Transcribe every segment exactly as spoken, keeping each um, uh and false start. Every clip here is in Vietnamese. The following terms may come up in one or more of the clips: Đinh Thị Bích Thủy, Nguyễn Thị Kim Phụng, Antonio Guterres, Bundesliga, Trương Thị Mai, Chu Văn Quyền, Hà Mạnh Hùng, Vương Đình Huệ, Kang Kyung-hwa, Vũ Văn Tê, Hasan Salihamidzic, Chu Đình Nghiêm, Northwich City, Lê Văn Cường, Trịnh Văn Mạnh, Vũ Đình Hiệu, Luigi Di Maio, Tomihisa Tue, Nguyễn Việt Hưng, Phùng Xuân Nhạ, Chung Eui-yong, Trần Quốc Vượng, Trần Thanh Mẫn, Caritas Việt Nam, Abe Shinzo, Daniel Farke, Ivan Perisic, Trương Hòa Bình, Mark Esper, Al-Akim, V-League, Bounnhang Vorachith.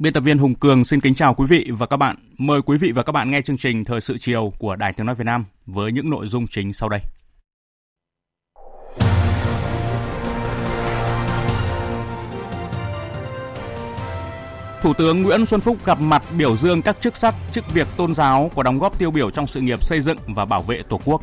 Biên tập viên Hùng Cường xin kính chào quý vị và các bạn. Mời quý vị và các bạn nghe chương trình Thời sự chiều của Đài Tiếng nói Việt Nam với những nội dung chính sau đây. Thủ tướng Nguyễn Xuân Phúc gặp mặt biểu dương các chức sắc, chức việc tôn giáo có đóng góp tiêu biểu trong sự nghiệp xây dựng và bảo vệ Tổ quốc.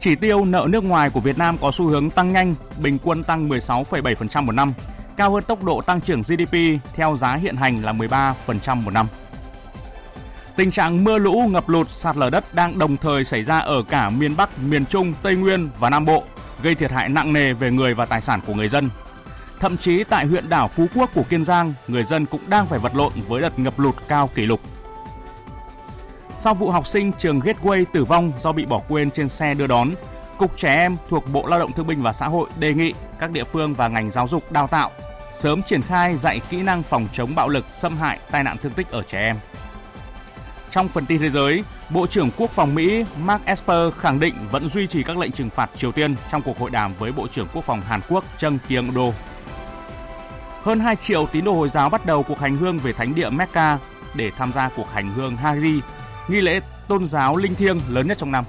Chỉ tiêu nợ nước ngoài của Việt Nam có xu hướng tăng nhanh, bình quân tăng mười sáu phẩy bảy phần trăm một năm, cao hơn tốc độ tăng trưởng giê đê pê theo giá hiện hành là mười ba phần trăm một năm. Tình trạng mưa lũ, ngập lụt, sạt lở đất đang đồng thời xảy ra ở cả miền Bắc, miền Trung, Tây Nguyên và Nam Bộ, gây thiệt hại nặng nề về người và tài sản của người dân. Thậm chí tại huyện đảo Phú Quốc của Kiên Giang, người dân cũng đang phải vật lộn với đợt ngập lụt cao kỷ lục. Sau vụ học sinh trường Gateway tử vong do bị bỏ quên trên xe đưa đón, Cục Trẻ Em thuộc Bộ Lao động Thương binh và Xã hội đề nghị các địa phương và ngành giáo dục đào tạo sớm triển khai dạy kỹ năng phòng chống bạo lực, xâm hại, tai nạn thương tích ở trẻ em. Trong phần tin thế giới, Bộ trưởng Quốc phòng Mỹ Mark Esper khẳng định vẫn duy trì các lệnh trừng phạt Triều Tiên trong cuộc hội đàm với Bộ trưởng Quốc phòng Hàn Quốc Chung Kyung-doo. Hơn hai triệu tín đồ Hồi giáo bắt đầu cuộc hành hương về thánh địa Mecca để tham gia cuộc hành hương Hari, nghi lễ tôn giáo linh thiêng lớn nhất trong năm.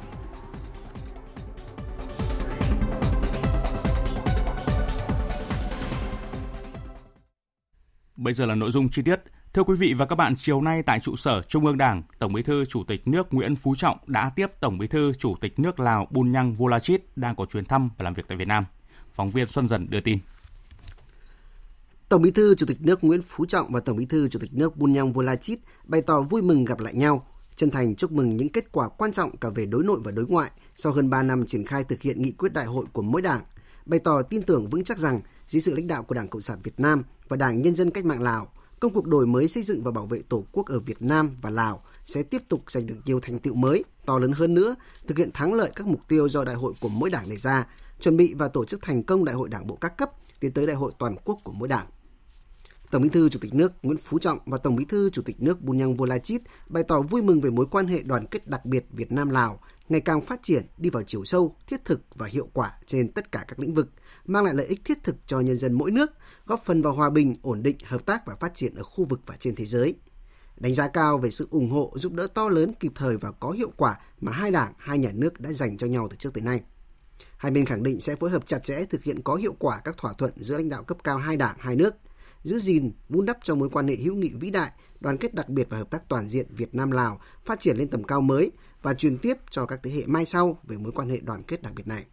Bây giờ là nội dung chi tiết. Thưa quý vị và các bạn, chiều nay tại trụ sở Trung ương Đảng, Tổng Bí thư Chủ tịch nước Nguyễn Phú Trọng đã tiếp Tổng Bí thư Chủ tịch nước Lào Bounnhang Vorachith đang có chuyến thăm và làm việc tại Việt Nam. Phóng viên Xuân Dần đưa tin. Tổng Bí thư Chủ tịch nước Nguyễn Phú Trọng và Tổng Bí thư Chủ tịch nước Bounnhang Vorachith bày tỏ vui mừng gặp lại nhau, chân thành chúc mừng những kết quả quan trọng cả về đối nội và đối ngoại sau hơn ba năm triển khai thực hiện nghị quyết đại hội của mỗi đảng, bày tỏ tin tưởng vững chắc rằng dưới sự lãnh đạo của Đảng Cộng sản Việt Nam và Đảng Nhân dân Cách mạng Lào, công cuộc đổi mới xây dựng và bảo vệ Tổ quốc ở Việt Nam và Lào sẽ tiếp tục giành được nhiều thành tựu mới, to lớn hơn nữa, thực hiện thắng lợi các mục tiêu do đại hội của mỗi đảng đề ra, chuẩn bị và tổ chức thành công đại hội đảng bộ các cấp, tiến tới đại hội toàn quốc của mỗi đảng. Tổng Bí thư Chủ tịch nước Nguyễn Phú Trọng và Tổng Bí thư Chủ tịch nước Bounnhang Vorachith bày tỏ vui mừng về mối quan hệ đoàn kết đặc biệt Việt Nam-Lào ngày càng phát triển, đi vào chiều sâu, thiết thực và hiệu quả trên tất cả các lĩnh vực, mang lại lợi ích thiết thực cho nhân dân mỗi nước, góp phần vào hòa bình, ổn định, hợp tác và phát triển ở khu vực và trên thế giới. Đánh giá cao về sự ủng hộ, giúp đỡ to lớn, kịp thời và có hiệu quả mà hai đảng, hai nhà nước đã dành cho nhau từ trước tới nay. Hai bên khẳng định sẽ phối hợp chặt chẽ thực hiện có hiệu quả các thỏa thuận giữa lãnh đạo cấp cao hai đảng, hai nước, giữ gìn, vun đắp cho mối quan hệ hữu nghị vĩ đại, đoàn kết đặc biệt và hợp tác toàn diện Việt Nam-Lào phát triển lên tầm cao mới và truyền tiếp cho các thế hệ mai sau về mối quan hệ đoàn kết đặc biệt này.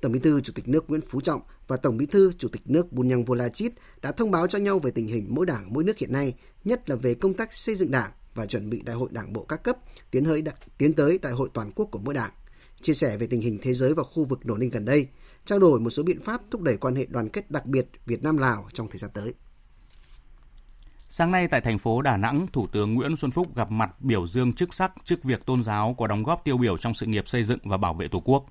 Tổng Bí thư Chủ tịch nước Nguyễn Phú Trọng và Tổng Bí thư Chủ tịch nước Bounnhang Vorachith đã thông báo cho nhau về tình hình mỗi đảng mỗi nước hiện nay, nhất là về công tác xây dựng đảng và chuẩn bị đại hội đảng bộ các cấp, tiến tới đại, tiến tới đại hội toàn quốc của mỗi đảng, chia sẻ về tình hình thế giới và khu vực nổi lên gần đây, trao đổi một số biện pháp thúc đẩy quan hệ đoàn kết đặc biệt Việt Nam-Lào trong thời gian tới. Sáng nay tại thành phố Đà Nẵng, Thủ tướng Nguyễn Xuân Phúc gặp mặt biểu dương chức sắc, chức việc tôn giáo có đóng góp tiêu biểu trong sự nghiệp xây dựng và bảo vệ Tổ quốc.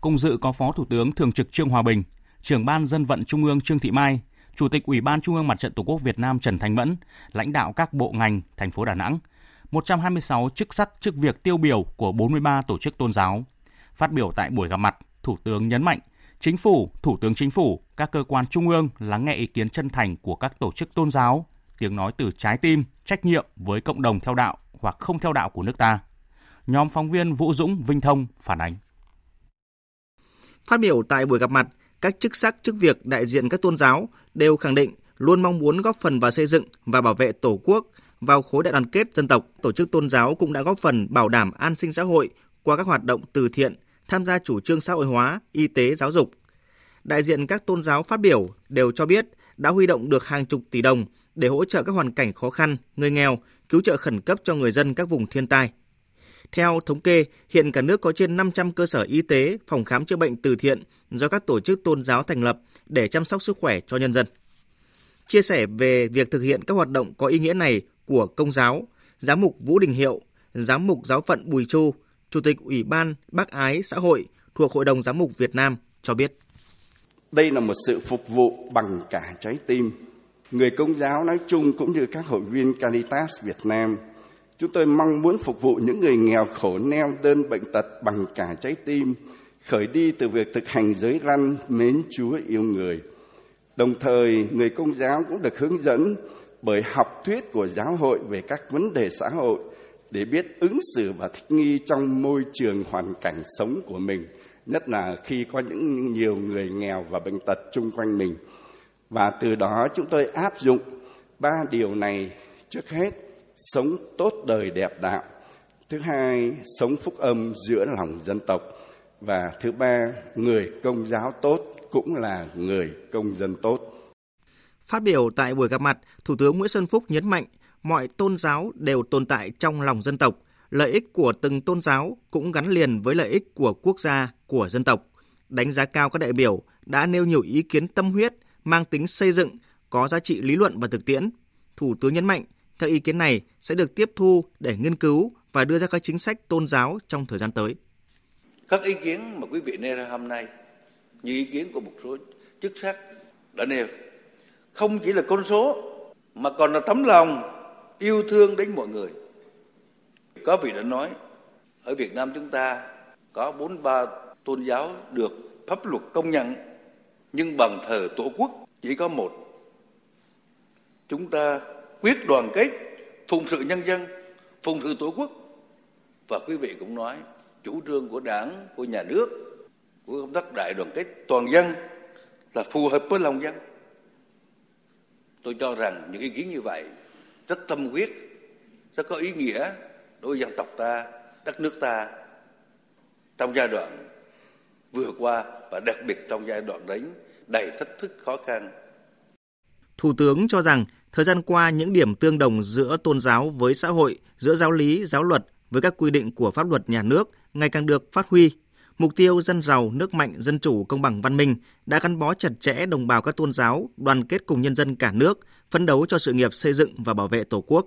Cùng dự có Phó Thủ tướng Thường trực Trương Hòa Bình, Trưởng ban Dân vận Trung ương Trương Thị Mai, Chủ tịch Ủy ban Trung ương Mặt trận Tổ quốc Việt Nam Trần Thanh Mẫn, lãnh đạo các bộ ngành thành phố Đà Nẵng, một trăm hai mươi sáu chức sắc, chức việc tiêu biểu của bốn mươi ba tổ chức tôn giáo. Phát biểu tại buổi gặp mặt, Thủ tướng nhấn mạnh Chính phủ, Thủ tướng Chính phủ, các cơ quan trung ương lắng nghe ý kiến chân thành của các tổ chức tôn giáo, tiếng nói từ trái tim, trách nhiệm với cộng đồng theo đạo hoặc không theo đạo của nước ta. Nhóm phóng viên Vũ Dũng, Vinh Thông phản ánh. Phát biểu tại buổi gặp mặt, các chức sắc, chức việc đại diện các tôn giáo đều khẳng định luôn mong muốn góp phần vào xây dựng và bảo vệ Tổ quốc, vào khối đại đoàn kết dân tộc. Tổ chức tôn giáo cũng đã góp phần bảo đảm an sinh xã hội qua các hoạt động từ thiện, tham gia chủ trương xã hội hóa, y tế, giáo dục. đại diện các tôn giáo phát biểu đều cho biết đã huy động được hàng chục tỷ đồng để hỗ trợ các hoàn cảnh khó khăn, người nghèo, cứu trợ khẩn cấp cho người dân các vùng thiên tai. Theo thống kê, hiện cả nước có trên năm trăm cơ sở y tế, phòng khám chữa bệnh từ thiện do các tổ chức tôn giáo thành lập để chăm sóc sức khỏe cho nhân dân. Chia sẻ về việc thực hiện các hoạt động có ý nghĩa này của Công giáo, Giám mục Vũ Đình Hiệu, Giám mục Giáo phận Bùi Chu, Chủ tịch Ủy ban Bác Ái Xã hội thuộc Hội đồng Giám mục Việt Nam cho biết. Đây là một sự phục vụ bằng cả trái tim. Người Công giáo nói chung cũng như các hội viên Caritas Việt Nam, chúng tôi mong muốn phục vụ những người nghèo khổ neo đơn bệnh tật bằng cả trái tim, khởi đi từ việc thực hành giới răn, mến Chúa yêu người. Đồng thời, người Công giáo cũng được hướng dẫn bởi học thuyết của giáo hội về các vấn đề xã hội để biết ứng xử và thích nghi trong môi trường hoàn cảnh sống của mình, nhất là khi có những nhiều người nghèo và bệnh tật chung quanh mình. Và từ đó chúng tôi áp dụng ba điều này: trước hết, sống tốt đời đẹp đạo; thứ hai, sống phúc âm giữa lòng dân tộc; và thứ ba, người Công giáo tốt cũng là người công dân tốt. Phát biểu tại buổi gặp mặt, Thủ tướng Nguyễn Xuân Phúc nhấn mạnh mọi tôn giáo đều tồn tại trong lòng dân tộc, lợi ích của từng tôn giáo cũng gắn liền với lợi ích của quốc gia, của dân tộc. Đánh giá cao các đại biểu đã nêu nhiều ý kiến tâm huyết, mang tính xây dựng, có giá trị lý luận và thực tiễn. Thủ tướng nhấn mạnh các ý kiến này sẽ được tiếp thu để nghiên cứu và đưa ra các chính sách tôn giáo trong thời gian tới. Các ý kiến mà quý vị nêu ra hôm nay, như ý kiến của một số chức sắc đã nêu, không chỉ là con số mà còn là tấm lòng yêu thương đến mọi người. Có vị đã nói, ở Việt Nam chúng ta có bốn mươi ba tôn giáo được pháp luật công nhận, nhưng bằng thờ Tổ quốc chỉ có một. Chúng ta quyết đoàn kết, phụng sự nhân dân, phụng sự Tổ quốc. Và quý vị cũng nói, chủ trương của Đảng, của nhà nước, của công tác đại đoàn kết toàn dân là phù hợp với lòng dân. Tôi cho rằng những ý kiến như vậy rất tâm huyết, rất có ý nghĩa đối với dân tộc ta, đất nước ta trong giai đoạn vừa qua và đặc biệt trong giai đoạn đấy đầy thách thức khó khăn. Thủ tướng cho rằng thời gian qua những điểm tương đồng giữa tôn giáo với xã hội, giữa giáo lý, giáo luật với các quy định của pháp luật nhà nước ngày càng được phát huy. Mục tiêu dân giàu, nước mạnh, dân chủ, công bằng, văn minh đã gắn bó chặt chẽ đồng bào các tôn giáo, đoàn kết cùng nhân dân cả nước, phấn đấu cho sự nghiệp xây dựng và bảo vệ Tổ quốc.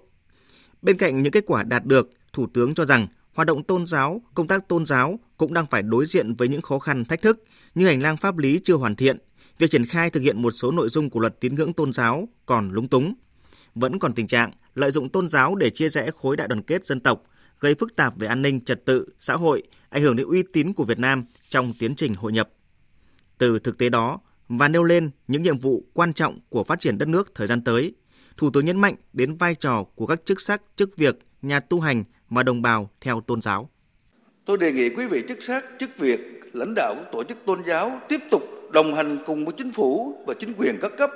Bên cạnh những kết quả đạt được, Thủ tướng cho rằng hoạt động tôn giáo, công tác tôn giáo cũng đang phải đối diện với những khó khăn thách thức như hành lang pháp lý chưa hoàn thiện, việc triển khai thực hiện một số nội dung của luật tín ngưỡng tôn giáo còn lúng túng. Vẫn còn tình trạng lợi dụng tôn giáo để chia rẽ khối đại đoàn kết dân tộc, gây phức tạp về an ninh, trật tự, xã hội, ảnh hưởng đến uy tín của Việt Nam trong tiến trình hội nhập. Từ thực tế đó và nêu lên những nhiệm vụ quan trọng của phát triển đất nước thời gian tới, Thủ tướng nhấn mạnh đến vai trò của các chức sắc, chức việc, nhà tu hành và đồng bào theo tôn giáo. Tôi đề nghị quý vị chức sắc, chức việc, lãnh đạo tổ chức tôn giáo tiếp tục đồng hành cùng với chính phủ và chính quyền các cấp,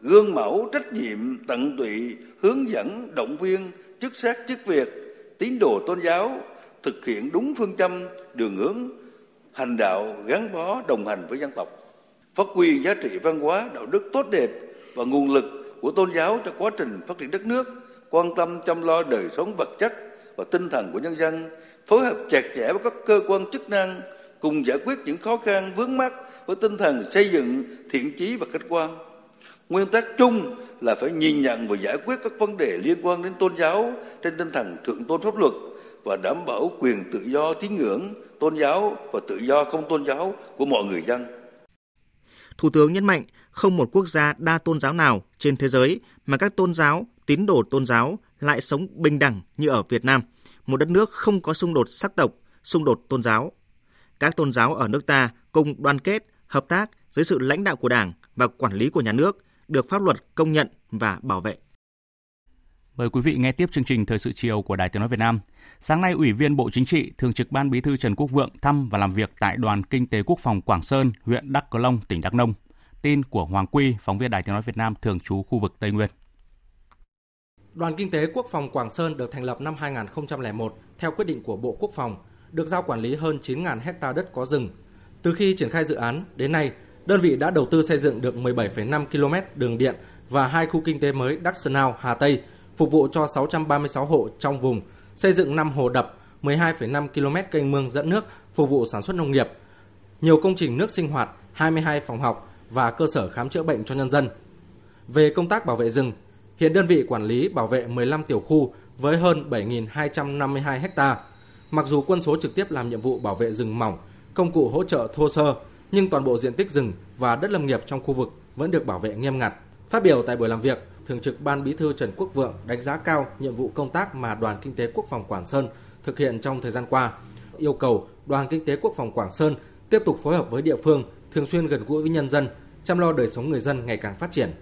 gương mẫu trách nhiệm, tận tụy, hướng dẫn, động viên chức sắc, chức việc, tín đồ tôn giáo thực hiện đúng phương châm, đường hướng, hành đạo gắn bó đồng hành với dân tộc, phát huy giá trị văn hóa, đạo đức tốt đẹp và nguồn lực của tôn giáo cho quá trình phát triển đất nước, quan tâm chăm lo đời sống vật chất và tinh thần của nhân dân, phối hợp chặt chẽ với các cơ quan chức năng cùng giải quyết những khó khăn vướng mắc với tinh thần xây dựng thiện chí và khách quan. Nguyên tắc chung là phải nhìn nhận và giải quyết các vấn đề liên quan đến tôn giáo trên tinh thần thượng tôn pháp luật và đảm bảo quyền tự do tín ngưỡng tôn giáo và tự do không tôn giáo của mọi người dân. Thủ tướng nhấn mạnh không một quốc gia đa tôn giáo nào trên thế giới mà các tôn giáo, tín đồ tôn giáo lại sống bình đẳng như ở Việt Nam, một đất nước không có xung đột sắc tộc, xung đột tôn giáo. Các tôn giáo ở nước ta cùng đoàn kết, hợp tác dưới sự lãnh đạo của Đảng và quản lý của nhà nước, được pháp luật công nhận và bảo vệ. Mời quý vị nghe tiếp chương trình Thời sự chiều của Đài Tiếng nói Việt Nam. Sáng nay, Ủy viên Bộ Chính trị, Thường trực Ban Bí thư Trần Quốc Vượng thăm và làm việc tại Đoàn Kinh tế Quốc phòng Quảng Sơn, huyện Đắk Cờ Long, tỉnh Đắk Nông. Tin của Hoàng Quy, phóng viên Đài Tiếng nói Việt Nam thường trú khu vực Tây Nguyên. Đoàn Kinh tế Quốc phòng Quảng Sơn được thành lập năm hai nghìn không trăm lẻ một theo quyết định của Bộ Quốc phòng, được giao quản lý hơn chín nghìn héc ta đất có rừng. Từ khi triển khai dự án đến nay, đơn vị đã đầu tư xây dựng được mười bảy phẩy năm ki lô mét đường điện và hai khu kinh tế mới Đắc Sơn Hào, Hà Tây, phục vụ cho sáu trăm ba mươi sáu hộ trong vùng, xây dựng năm hồ đập, mười hai phẩy năm ki lô mét kênh mương dẫn nước, phục vụ sản xuất nông nghiệp, nhiều công trình nước sinh hoạt, hai mươi hai phòng học và cơ sở khám chữa bệnh cho nhân dân. Về công tác bảo vệ rừng, hiện đơn vị quản lý bảo vệ mười lăm tiểu khu với hơn bảy nghìn hai trăm năm mươi hai ha. Mặc dù quân số trực tiếp làm nhiệm vụ bảo vệ rừng mỏng, công cụ hỗ trợ thô sơ, nhưng toàn bộ diện tích rừng và đất lâm nghiệp trong khu vực vẫn được bảo vệ nghiêm ngặt. Phát biểu tại buổi làm việc, Thường trực Ban Bí thư Trần Quốc Vượng đánh giá cao nhiệm vụ công tác mà Đoàn Kinh tế Quốc phòng Quảng Sơn thực hiện trong thời gian qua, yêu cầu Đoàn Kinh tế Quốc phòng Quảng Sơn tiếp tục phối hợp với địa phương, thường xuyên gần gũi với nhân dân, chăm lo đời sống người dân ngày càng phát triển.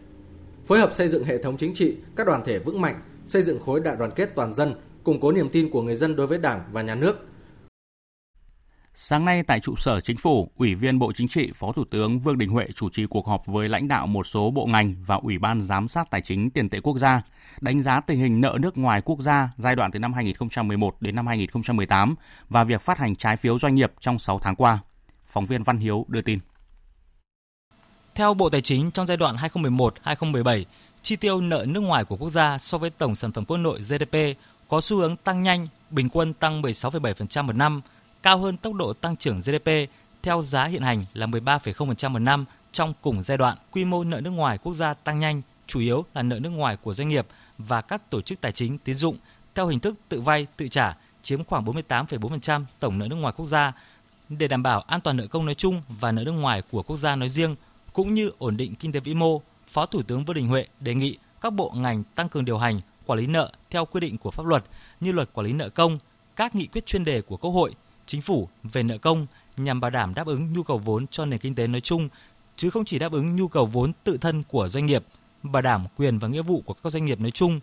Phối hợp xây dựng hệ thống chính trị, các đoàn thể vững mạnh, xây dựng khối đại đoàn kết toàn dân, củng cố niềm tin của người dân đối với Đảng và Nhà nước. Sáng nay tại trụ sở Chính phủ, Ủy viên Bộ Chính trị, Phó Thủ tướng Vương Đình Huệ chủ trì cuộc họp với lãnh đạo một số bộ ngành và Ủy ban Giám sát Tài chính Tiền tệ Quốc gia, đánh giá tình hình nợ nước ngoài quốc gia giai đoạn từ năm hai nghìn không trăm mười một đến năm hai nghìn không trăm mười tám và việc phát hành trái phiếu doanh nghiệp trong sáu tháng qua. Phóng viên Văn Hiếu đưa tin. Theo Bộ Tài chính, trong giai đoạn hai nghìn không trăm mười một đến hai nghìn không trăm mười bảy, chi tiêu nợ nước ngoài của quốc gia so với tổng sản phẩm quốc nội G D P có xu hướng tăng nhanh, bình quân tăng mười sáu phẩy bảy phần trăm một năm, cao hơn tốc độ tăng trưởng G D P theo giá hiện hành là mười ba phẩy không phần trăm một năm trong cùng giai đoạn. Quy mô nợ nước ngoài quốc gia tăng nhanh, chủ yếu là nợ nước ngoài của doanh nghiệp và các tổ chức tài chính tín dụng theo hình thức tự vay, tự trả chiếm khoảng bốn mươi tám phẩy bốn phần trăm tổng nợ nước ngoài quốc gia. Để đảm bảo an toàn nợ công nói chung và nợ nước ngoài của quốc gia nói riêng, cũng như ổn định kinh tế vĩ mô, Phó Thủ tướng Vương Đình Huệ đề nghị các bộ ngành tăng cường điều hành, quản lý nợ theo quy định của pháp luật như luật quản lý nợ công, các nghị quyết chuyên đề của Quốc hội, Chính phủ về nợ công nhằm bảo đảm đáp ứng nhu cầu vốn cho nền kinh tế nói chung, chứ không chỉ đáp ứng nhu cầu vốn tự thân của doanh nghiệp, bảo đảm quyền và nghĩa vụ của các doanh nghiệp nói chung.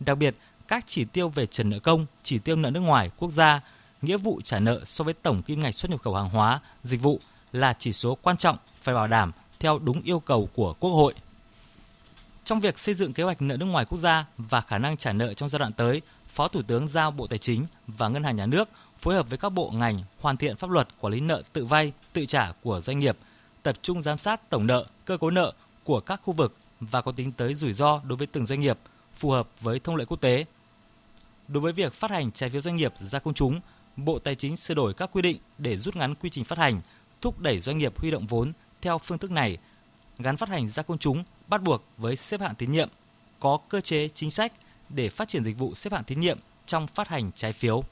Đặc biệt, các chỉ tiêu về trần nợ công, chỉ tiêu nợ nước ngoài quốc gia, nghĩa vụ trả nợ so với tổng kim ngạch xuất nhập khẩu hàng hóa, dịch vụ là chỉ số quan trọng phải bảo đảm theo đúng yêu cầu của Quốc hội. Trong việc xây dựng kế hoạch nợ nước ngoài quốc gia và khả năng trả nợ trong giai đoạn tới, Phó Thủ tướng giao Bộ Tài chính và Ngân hàng Nhà nước phối hợp với các bộ ngành hoàn thiện pháp luật quản lý nợ tự vay, tự trả của doanh nghiệp, tập trung giám sát tổng nợ, cơ cấu nợ của các khu vực và có tính tới rủi ro đối với từng doanh nghiệp, phù hợp với thông lệ quốc tế. Đối với việc phát hành trái phiếu doanh nghiệp ra công chúng, Bộ Tài chính sửa đổi các quy định để rút ngắn quy trình phát hành, thúc đẩy doanh nghiệp huy động vốn theo phương thức này, gắn phát hành ra công chúng bắt buộc với xếp hạng tín nhiệm, có cơ chế chính sách để phát triển dịch vụ xếp hạng tín nhiệm trong phát hành trái phiếu.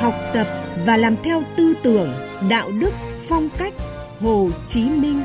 Học tập và làm theo tư tưởng, đạo đức, phong cách Hồ Chí Minh.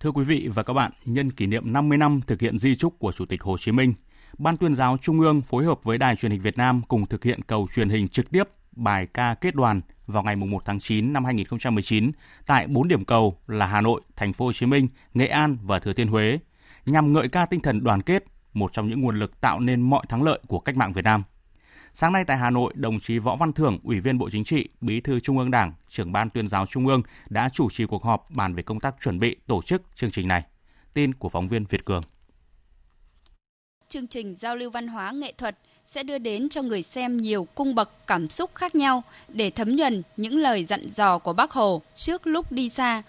Thưa quý vị và các bạn, nhân kỷ niệm năm mươi năm thực hiện di chúc của Chủ tịch Hồ Chí Minh, Ban Tuyên giáo Trung ương phối hợp với Đài Truyền hình Việt Nam cùng thực hiện cầu truyền hình trực tiếp bài ca kết đoàn vào ngày mùng một tháng chín năm hai nghìn không trăm mười chín tại bốn điểm cầu là Hà Nội, Thành phố Hồ Chí Minh, Nghệ An và Thừa Thiên Huế, nhằm ngợi ca tinh thần đoàn kết, một trong những nguồn lực tạo nên mọi thắng lợi của cách mạng Việt Nam. Sáng nay tại Hà Nội, đồng chí Võ Văn Thưởng, Ủy viên Bộ Chính trị, Bí thư Trung ương Đảng, Trưởng Ban Tuyên giáo Trung ương đã chủ trì cuộc họp bàn về công tác chuẩn bị tổ chức chương trình này. Tin của phóng viên Việt Cường. Chương trình giao lưu văn hóa nghệ thuật sẽ đưa đến cho người xem nhiều cung bậc cảm xúc khác nhau để thấm nhuần những lời dặn dò của Bác Hồ trước lúc đi xa,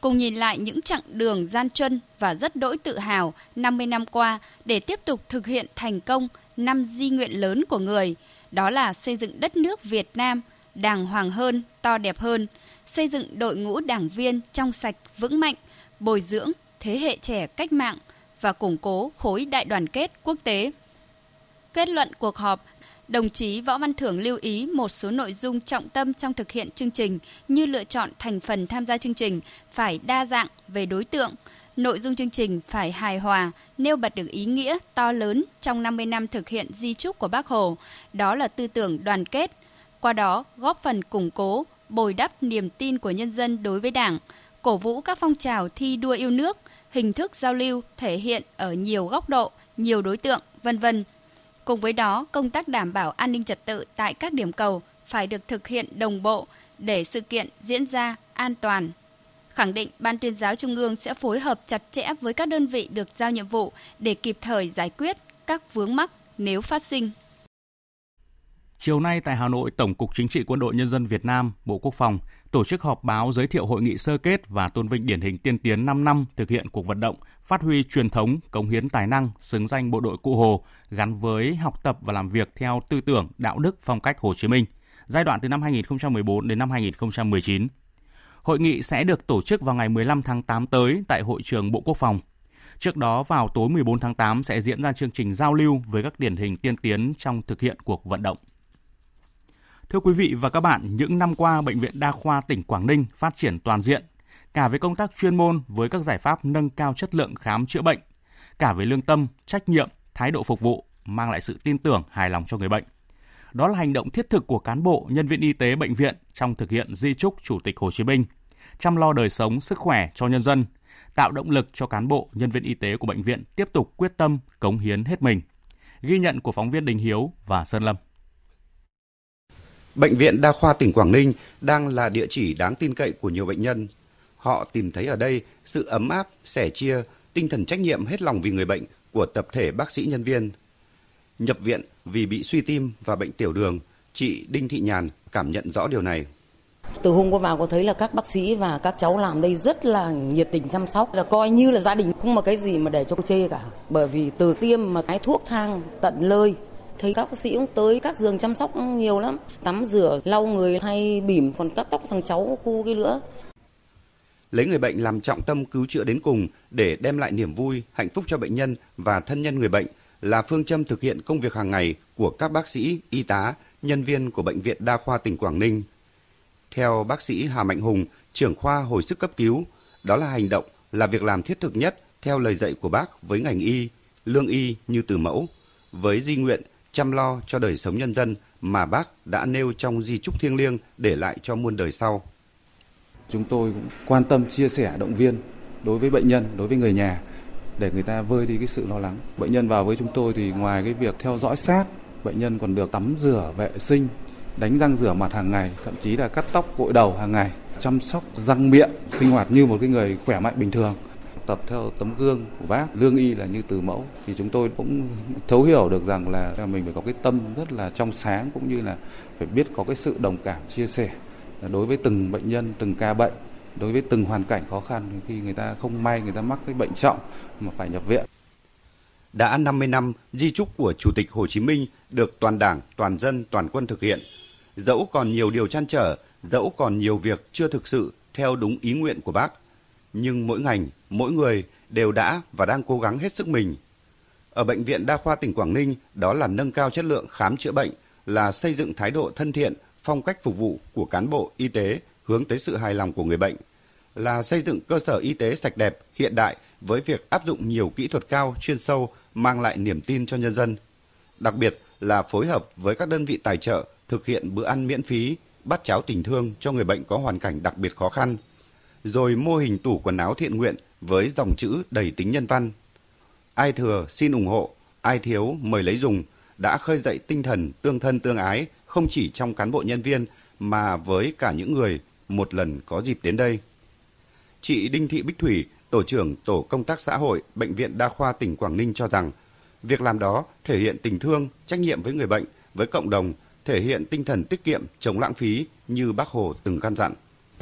cùng nhìn lại những chặng đường gian truân và rất đỗi tự hào năm mươi năm qua để tiếp tục thực hiện thành công năm di nguyện lớn của người, đó là xây dựng đất nước Việt Nam đàng hoàng hơn, to đẹp hơn, xây dựng đội ngũ đảng viên trong sạch vững mạnh, bồi dưỡng thế hệ trẻ cách mạng và củng cố khối đại đoàn kết quốc tế. Kết luận cuộc họp, đồng chí Võ Văn Thưởng lưu ý một số nội dung trọng tâm trong thực hiện chương trình như lựa chọn thành phần tham gia chương trình phải đa dạng về đối tượng, nội dung chương trình phải hài hòa, nêu bật được ý nghĩa to lớn trong năm mươi năm thực hiện di chúc của Bác Hồ, đó là tư tưởng đoàn kết, qua đó góp phần củng cố, bồi đắp niềm tin của nhân dân đối với Đảng, cổ vũ các phong trào thi đua yêu nước, hình thức giao lưu thể hiện ở nhiều góc độ, nhiều đối tượng, vân vân. Cùng với đó, công tác đảm bảo an ninh trật tự tại các điểm cầu phải được thực hiện đồng bộ để sự kiện diễn ra an toàn. khẳng định Ban Tuyên giáo Trung ương sẽ phối hợp chặt chẽ với các đơn vị được giao nhiệm vụ để kịp thời giải quyết các vướng mắc nếu phát sinh. Chiều nay tại Hà Nội, Tổng cục Chính trị Quân đội Nhân dân Việt Nam, Bộ Quốc phòng tổ chức họp báo giới thiệu hội nghị sơ kết và tôn vinh điển hình tiên tiến năm năm thực hiện cuộc vận động phát huy truyền thống, cống hiến tài năng, xứng danh bộ đội Cụ Hồ gắn với học tập và làm việc theo tư tưởng, đạo đức, phong cách Hồ Chí Minh, giai đoạn từ năm hai nghìn không trăm mười bốn đến năm hai nghìn không trăm mười chín. Hội nghị sẽ được tổ chức vào ngày mười lăm tháng tám tới tại Hội trường Bộ Quốc phòng. Trước đó, vào tối mười bốn tháng tám sẽ diễn ra chương trình giao lưu với các điển hình tiên tiến trong thực hiện cuộc vận động. Thưa quý vị và các bạn, những năm qua, Bệnh viện Đa khoa tỉnh Quảng Ninh phát triển toàn diện, cả về công tác chuyên môn với các giải pháp nâng cao chất lượng khám chữa bệnh, cả về lương tâm, trách nhiệm, thái độ phục vụ, mang lại sự tin tưởng, hài lòng cho người bệnh. Đó là hành động thiết thực của cán bộ, nhân viên y tế bệnh viện trong thực hiện di chúc Chủ tịch Hồ Chí Minh, chăm lo đời sống, sức khỏe cho nhân dân, tạo động lực cho cán bộ, nhân viên y tế của bệnh viện tiếp tục quyết tâm, cống hiến hết mình. Ghi nhận của phóng viên Đình Hiếu và Sơn Lâm. Bệnh viện Đa khoa tỉnh Quảng Ninh đang là địa chỉ đáng tin cậy của nhiều bệnh nhân. Họ tìm thấy ở đây sự ấm áp, sẻ chia, tinh thần trách nhiệm hết lòng vì người bệnh của tập thể bác sĩ nhân viên. Nhập viện vì bị suy tim và bệnh tiểu đường, chị Đinh Thị Nhàn cảm nhận rõ điều này. Từ hôm qua vào có thấy là các bác sĩ và các cháu làm đây rất là nhiệt tình chăm sóc, là coi như là gia đình, không có cái gì mà để cho chê cả. Bởi vì từ tiêm mà cái thuốc thang tận nơi, thấy các bác sĩ cũng tới các giường chăm sóc nhiều lắm, tắm rửa, lau người, thay bỉm, còn cắt tóc thằng cháu cu cái nữa. Lấy người bệnh làm trọng tâm cứu chữa đến cùng để đem lại niềm vui, hạnh phúc cho bệnh nhân và thân nhân người bệnh là phương châm thực hiện công việc hàng ngày của các bác sĩ, y tá, nhân viên của Bệnh viện Đa khoa tỉnh Quảng Ninh. Theo bác sĩ Hà Mạnh Hùng, trưởng khoa hồi sức cấp cứu, đó là hành động, là việc làm thiết thực nhất theo lời dạy của bác với ngành y, lương y như từ mẫu, với di nguyện chăm lo cho đời sống nhân dân mà bác đã nêu trong di chúc thiêng liêng để lại cho muôn đời sau. Chúng tôi cũng quan tâm, chia sẻ, động viên đối với bệnh nhân, đối với người nhà để người ta vơi đi cái sự lo lắng. Bệnh nhân vào với chúng tôi thì ngoài cái việc theo dõi sát, bệnh nhân còn được tắm rửa, vệ sinh, đánh răng rửa mặt hàng ngày, thậm chí là cắt tóc, gội đầu hàng ngày, chăm sóc răng miệng, sinh hoạt như một cái người khỏe mạnh bình thường. Tập theo tấm gương của bác, lương y là như từ mẫu thì chúng tôi cũng thấu hiểu được rằng là mình phải có cái tâm rất là trong sáng, cũng như là phải biết có cái sự đồng cảm, chia sẻ đối với từng bệnh nhân, từng ca bệnh, đối với từng hoàn cảnh khó khăn khi người ta không may người ta mắc cái bệnh trọng mà phải nhập viện. Đã năm mươi năm, di chúc của Chủ tịch Hồ Chí Minh được toàn Đảng, toàn dân, toàn quân thực hiện. Dẫu còn nhiều điều trăn trở, dẫu còn nhiều việc chưa thực sự theo đúng ý nguyện của bác, nhưng mỗi ngành, mỗi người đều đã và đang cố gắng hết sức mình. Ở Bệnh viện Đa khoa tỉnh Quảng Ninh, đó là nâng cao chất lượng khám chữa bệnh, là xây dựng thái độ thân thiện, phong cách phục vụ của cán bộ y tế hướng tới sự hài lòng của người bệnh, là xây dựng cơ sở y tế sạch đẹp, hiện đại với việc áp dụng nhiều kỹ thuật cao, chuyên sâu, mang lại niềm tin cho nhân dân. Đặc biệt là phối hợp với các đơn vị tài trợ thực hiện bữa ăn miễn phí, bát cháo tình thương cho người bệnh có hoàn cảnh đặc biệt khó khăn, rồi mô hình tủ quần áo thiện nguyện với dòng chữ đầy tính nhân văn. Ai thừa xin ủng hộ, ai thiếu mời lấy dùng đã khơi dậy tinh thần tương thân tương ái không chỉ trong cán bộ nhân viên mà với cả những người một lần có dịp đến đây. Chị Đinh Thị Bích Thủy, Tổ trưởng Tổ công tác xã hội Bệnh viện Đa khoa tỉnh Quảng Ninh cho rằng việc làm đó thể hiện tình thương, trách nhiệm với người bệnh, với cộng đồng, thể hiện tinh thần tiết kiệm, chống lãng phí như Bác Hồ từng căn dặn.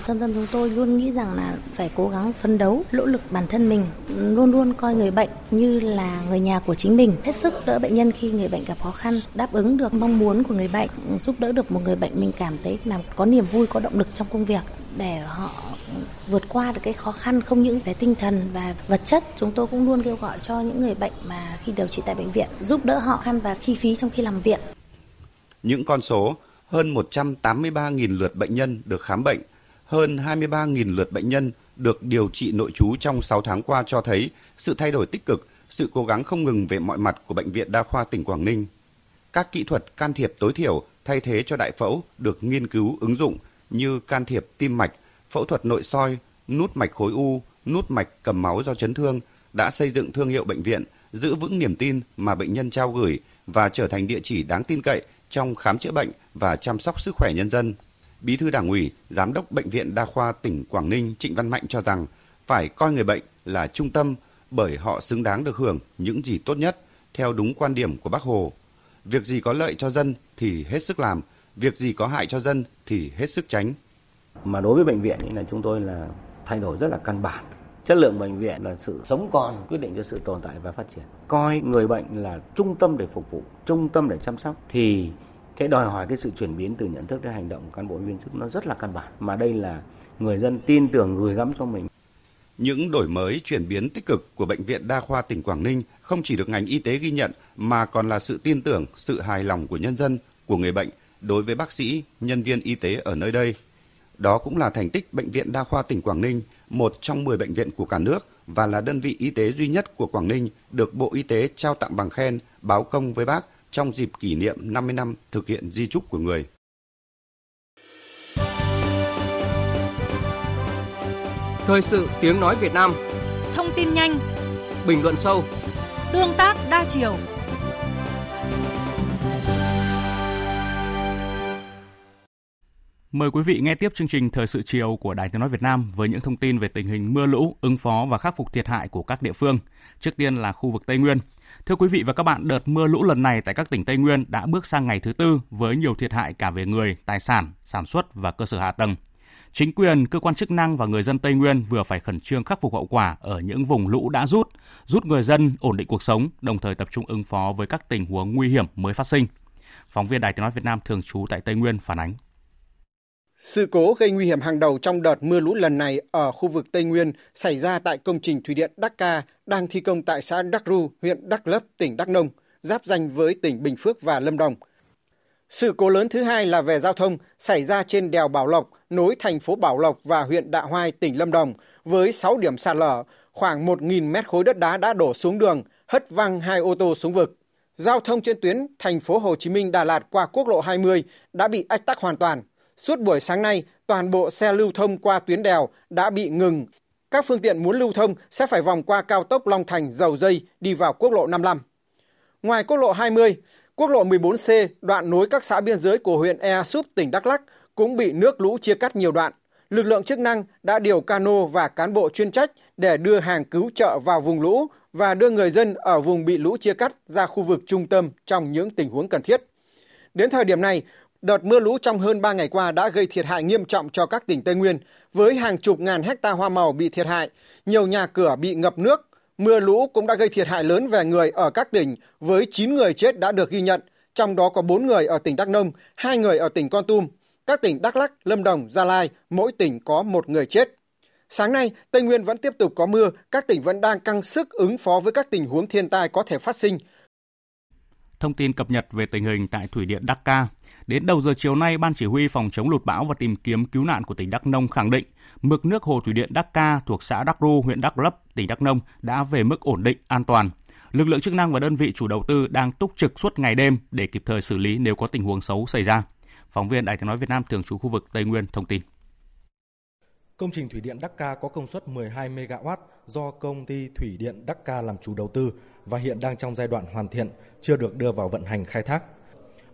Dân dân chúng tôi luôn nghĩ rằng là phải cố gắng phấn đấu, nỗ lực bản thân mình, luôn luôn coi người bệnh như là người nhà của chính mình, hết sức đỡ bệnh nhân khi người bệnh gặp khó khăn, đáp ứng được mong muốn của người bệnh, giúp đỡ được một người bệnh mình cảm thấy là có niềm vui, có động lực trong công việc để họ vượt qua được cái khó khăn không những về tinh thần và vật chất. Chúng tôi cũng luôn kêu gọi cho những người bệnh mà khi điều trị tại bệnh viện giúp đỡ họ khăn và chi phí trong khi nằm viện. Những con số hơn một trăm tám mươi ba nghìn lượt bệnh nhân được khám bệnh, hơn hai mươi ba nghìn lượt bệnh nhân được điều trị nội trú trong sáu tháng qua cho thấy sự thay đổi tích cực, sự cố gắng không ngừng về mọi mặt của Bệnh viện Đa khoa tỉnh Quảng Ninh. Các kỹ thuật can thiệp tối thiểu thay thế cho đại phẫu được nghiên cứu ứng dụng như can thiệp tim mạch, phẫu thuật nội soi, nút mạch khối u, nút mạch cầm máu do chấn thương đã xây dựng thương hiệu bệnh viện, giữ vững niềm tin mà bệnh nhân trao gửi và trở thành địa chỉ đáng tin cậy trong khám chữa bệnh và chăm sóc sức khỏe nhân dân. Bí thư Đảng ủy, Giám đốc Bệnh viện Đa khoa tỉnh Quảng Ninh Trịnh Văn Mạnh cho rằng phải coi người bệnh là trung tâm bởi họ xứng đáng được hưởng những gì tốt nhất theo đúng quan điểm của Bác Hồ. Việc gì có lợi cho dân thì hết sức làm, việc gì có hại cho dân thì hết sức tránh. Mà đối với bệnh viện thì là chúng tôi là thay đổi rất là căn bản. Chất lượng bệnh viện là sự sống còn quyết định cho sự tồn tại và phát triển. Coi người bệnh là trung tâm để phục vụ, trung tâm để chăm sóc thì cái đòi hỏi cái sự chuyển biến từ nhận thức đến hành động của cán bộ viên chức nó rất là căn bản, mà đây là người dân tin tưởng gửi gắm cho mình. Những đổi mới, chuyển biến tích cực của Bệnh viện Đa khoa tỉnh Quảng Ninh không chỉ được ngành y tế ghi nhận mà còn là sự tin tưởng, sự hài lòng của nhân dân, của người bệnh đối với bác sĩ, nhân viên y tế ở nơi đây. Đó cũng là thành tích Bệnh viện Đa khoa tỉnh Quảng Ninh, một trong mười bệnh viện của cả nước và là đơn vị y tế duy nhất của Quảng Ninh được Bộ Y tế trao tặng bằng khen báo công với Bác trong dịp kỷ niệm năm mươi năm thực hiện di chúc của Người. Thời sự tiếng nói Việt Nam. Thông tin nhanh, bình luận sâu, tương tác đa chiều. Mời quý vị nghe tiếp chương trình Thời sự chiều của Đài Tiếng nói Việt Nam với những thông tin về tình hình mưa lũ, ứng phó và khắc phục thiệt hại của các địa phương. Trước tiên là khu vực Tây Nguyên. Thưa quý vị và các bạn, đợt mưa lũ lần này tại các tỉnh Tây Nguyên đã bước sang ngày thứ tư với nhiều thiệt hại cả về người, tài sản, sản xuất và cơ sở hạ tầng. Chính quyền, cơ quan chức năng và người dân Tây Nguyên vừa phải khẩn trương khắc phục hậu quả ở những vùng lũ đã rút, giúp người dân ổn định cuộc sống, đồng thời tập trung ứng phó với các tình huống nguy hiểm mới phát sinh. Phóng viên Đài Tiếng nói Việt Nam thường trú tại Tây Nguyên phản ánh. Sự cố gây nguy hiểm hàng đầu trong đợt mưa lũ lần này ở khu vực Tây Nguyên xảy ra tại công trình thủy điện Đắc Ca đang thi công tại xã Đắc Ru, huyện Đắc Lấp, tỉnh Đắk Nông, giáp ranh với tỉnh Bình Phước và Lâm Đồng. Sự cố lớn thứ hai là về giao thông xảy ra trên đèo Bảo Lộc, nối thành phố Bảo Lộc và huyện Đạ Hoai, tỉnh Lâm Đồng, với sáu điểm sạt lở, khoảng một nghìn mét khối đất đá đã đổ xuống đường, hất văng hai ô tô xuống vực. Giao thông trên tuyến thành phố Hồ Chí Minh - Đà Lạt qua quốc lộ hai mươi đã bị ách tắc hoàn toàn. Suốt buổi sáng nay, toàn bộ xe lưu thông qua tuyến đèo đã bị ngừng. Các phương tiện muốn lưu thông sẽ phải vòng qua cao tốc Long Thành - Dầu Dây đi vào quốc lộ năm mươi lăm. Ngoài quốc lộ hai mươi, quốc lộ mười bốn C đoạn nối các xã biên giới của huyện Ea Súp, tỉnh Đắk Lắk cũng bị nước lũ chia cắt nhiều đoạn. Lực lượng chức năng đã điều cano và cán bộ chuyên trách để đưa hàng cứu trợ vào vùng lũ và đưa người dân ở vùng bị lũ chia cắt ra khu vực trung tâm trong những tình huống cần thiết. Đến thời điểm này, đợt mưa lũ trong hơn ba ngày qua đã gây thiệt hại nghiêm trọng cho các tỉnh Tây Nguyên, với hàng chục ngàn hecta hoa màu bị thiệt hại, nhiều nhà cửa bị ngập nước. Mưa lũ cũng đã gây thiệt hại lớn về người ở các tỉnh, với chín người chết đã được ghi nhận, trong đó có bốn người ở tỉnh Đắk Nông, hai người ở tỉnh Kon Tum. Các tỉnh Đắk Lắk, Lâm Đồng, Gia Lai, mỗi tỉnh có một người chết. Sáng nay, Tây Nguyên vẫn tiếp tục có mưa, các tỉnh vẫn đang căng sức ứng phó với các tình huống thiên tai có thể phát sinh. Thông tin cập nhật về tình hình tại Thủy điện Đắc Ca. Đến đầu giờ chiều nay, Ban Chỉ huy Phòng chống lụt bão và tìm kiếm cứu nạn của tỉnh Đắk Nông khẳng định mực nước hồ Thủy điện Đắc Ca thuộc xã Đắc Ru, huyện Đắk Lấp, tỉnh Đắk Nông đã về mức ổn định, an toàn. Lực lượng chức năng và đơn vị chủ đầu tư đang túc trực suốt ngày đêm để kịp thời xử lý nếu có tình huống xấu xảy ra. Phóng viên Đài Tiếng nói Việt Nam thường trú khu vực Tây Nguyên thông tin. Công trình Thủy điện Đắc Ca có công suất mười hai mê-ga-oát do công ty Thủy điện Đắc Ca làm chủ đầu tư và hiện đang trong giai đoạn hoàn thiện, chưa được đưa vào vận hành khai thác.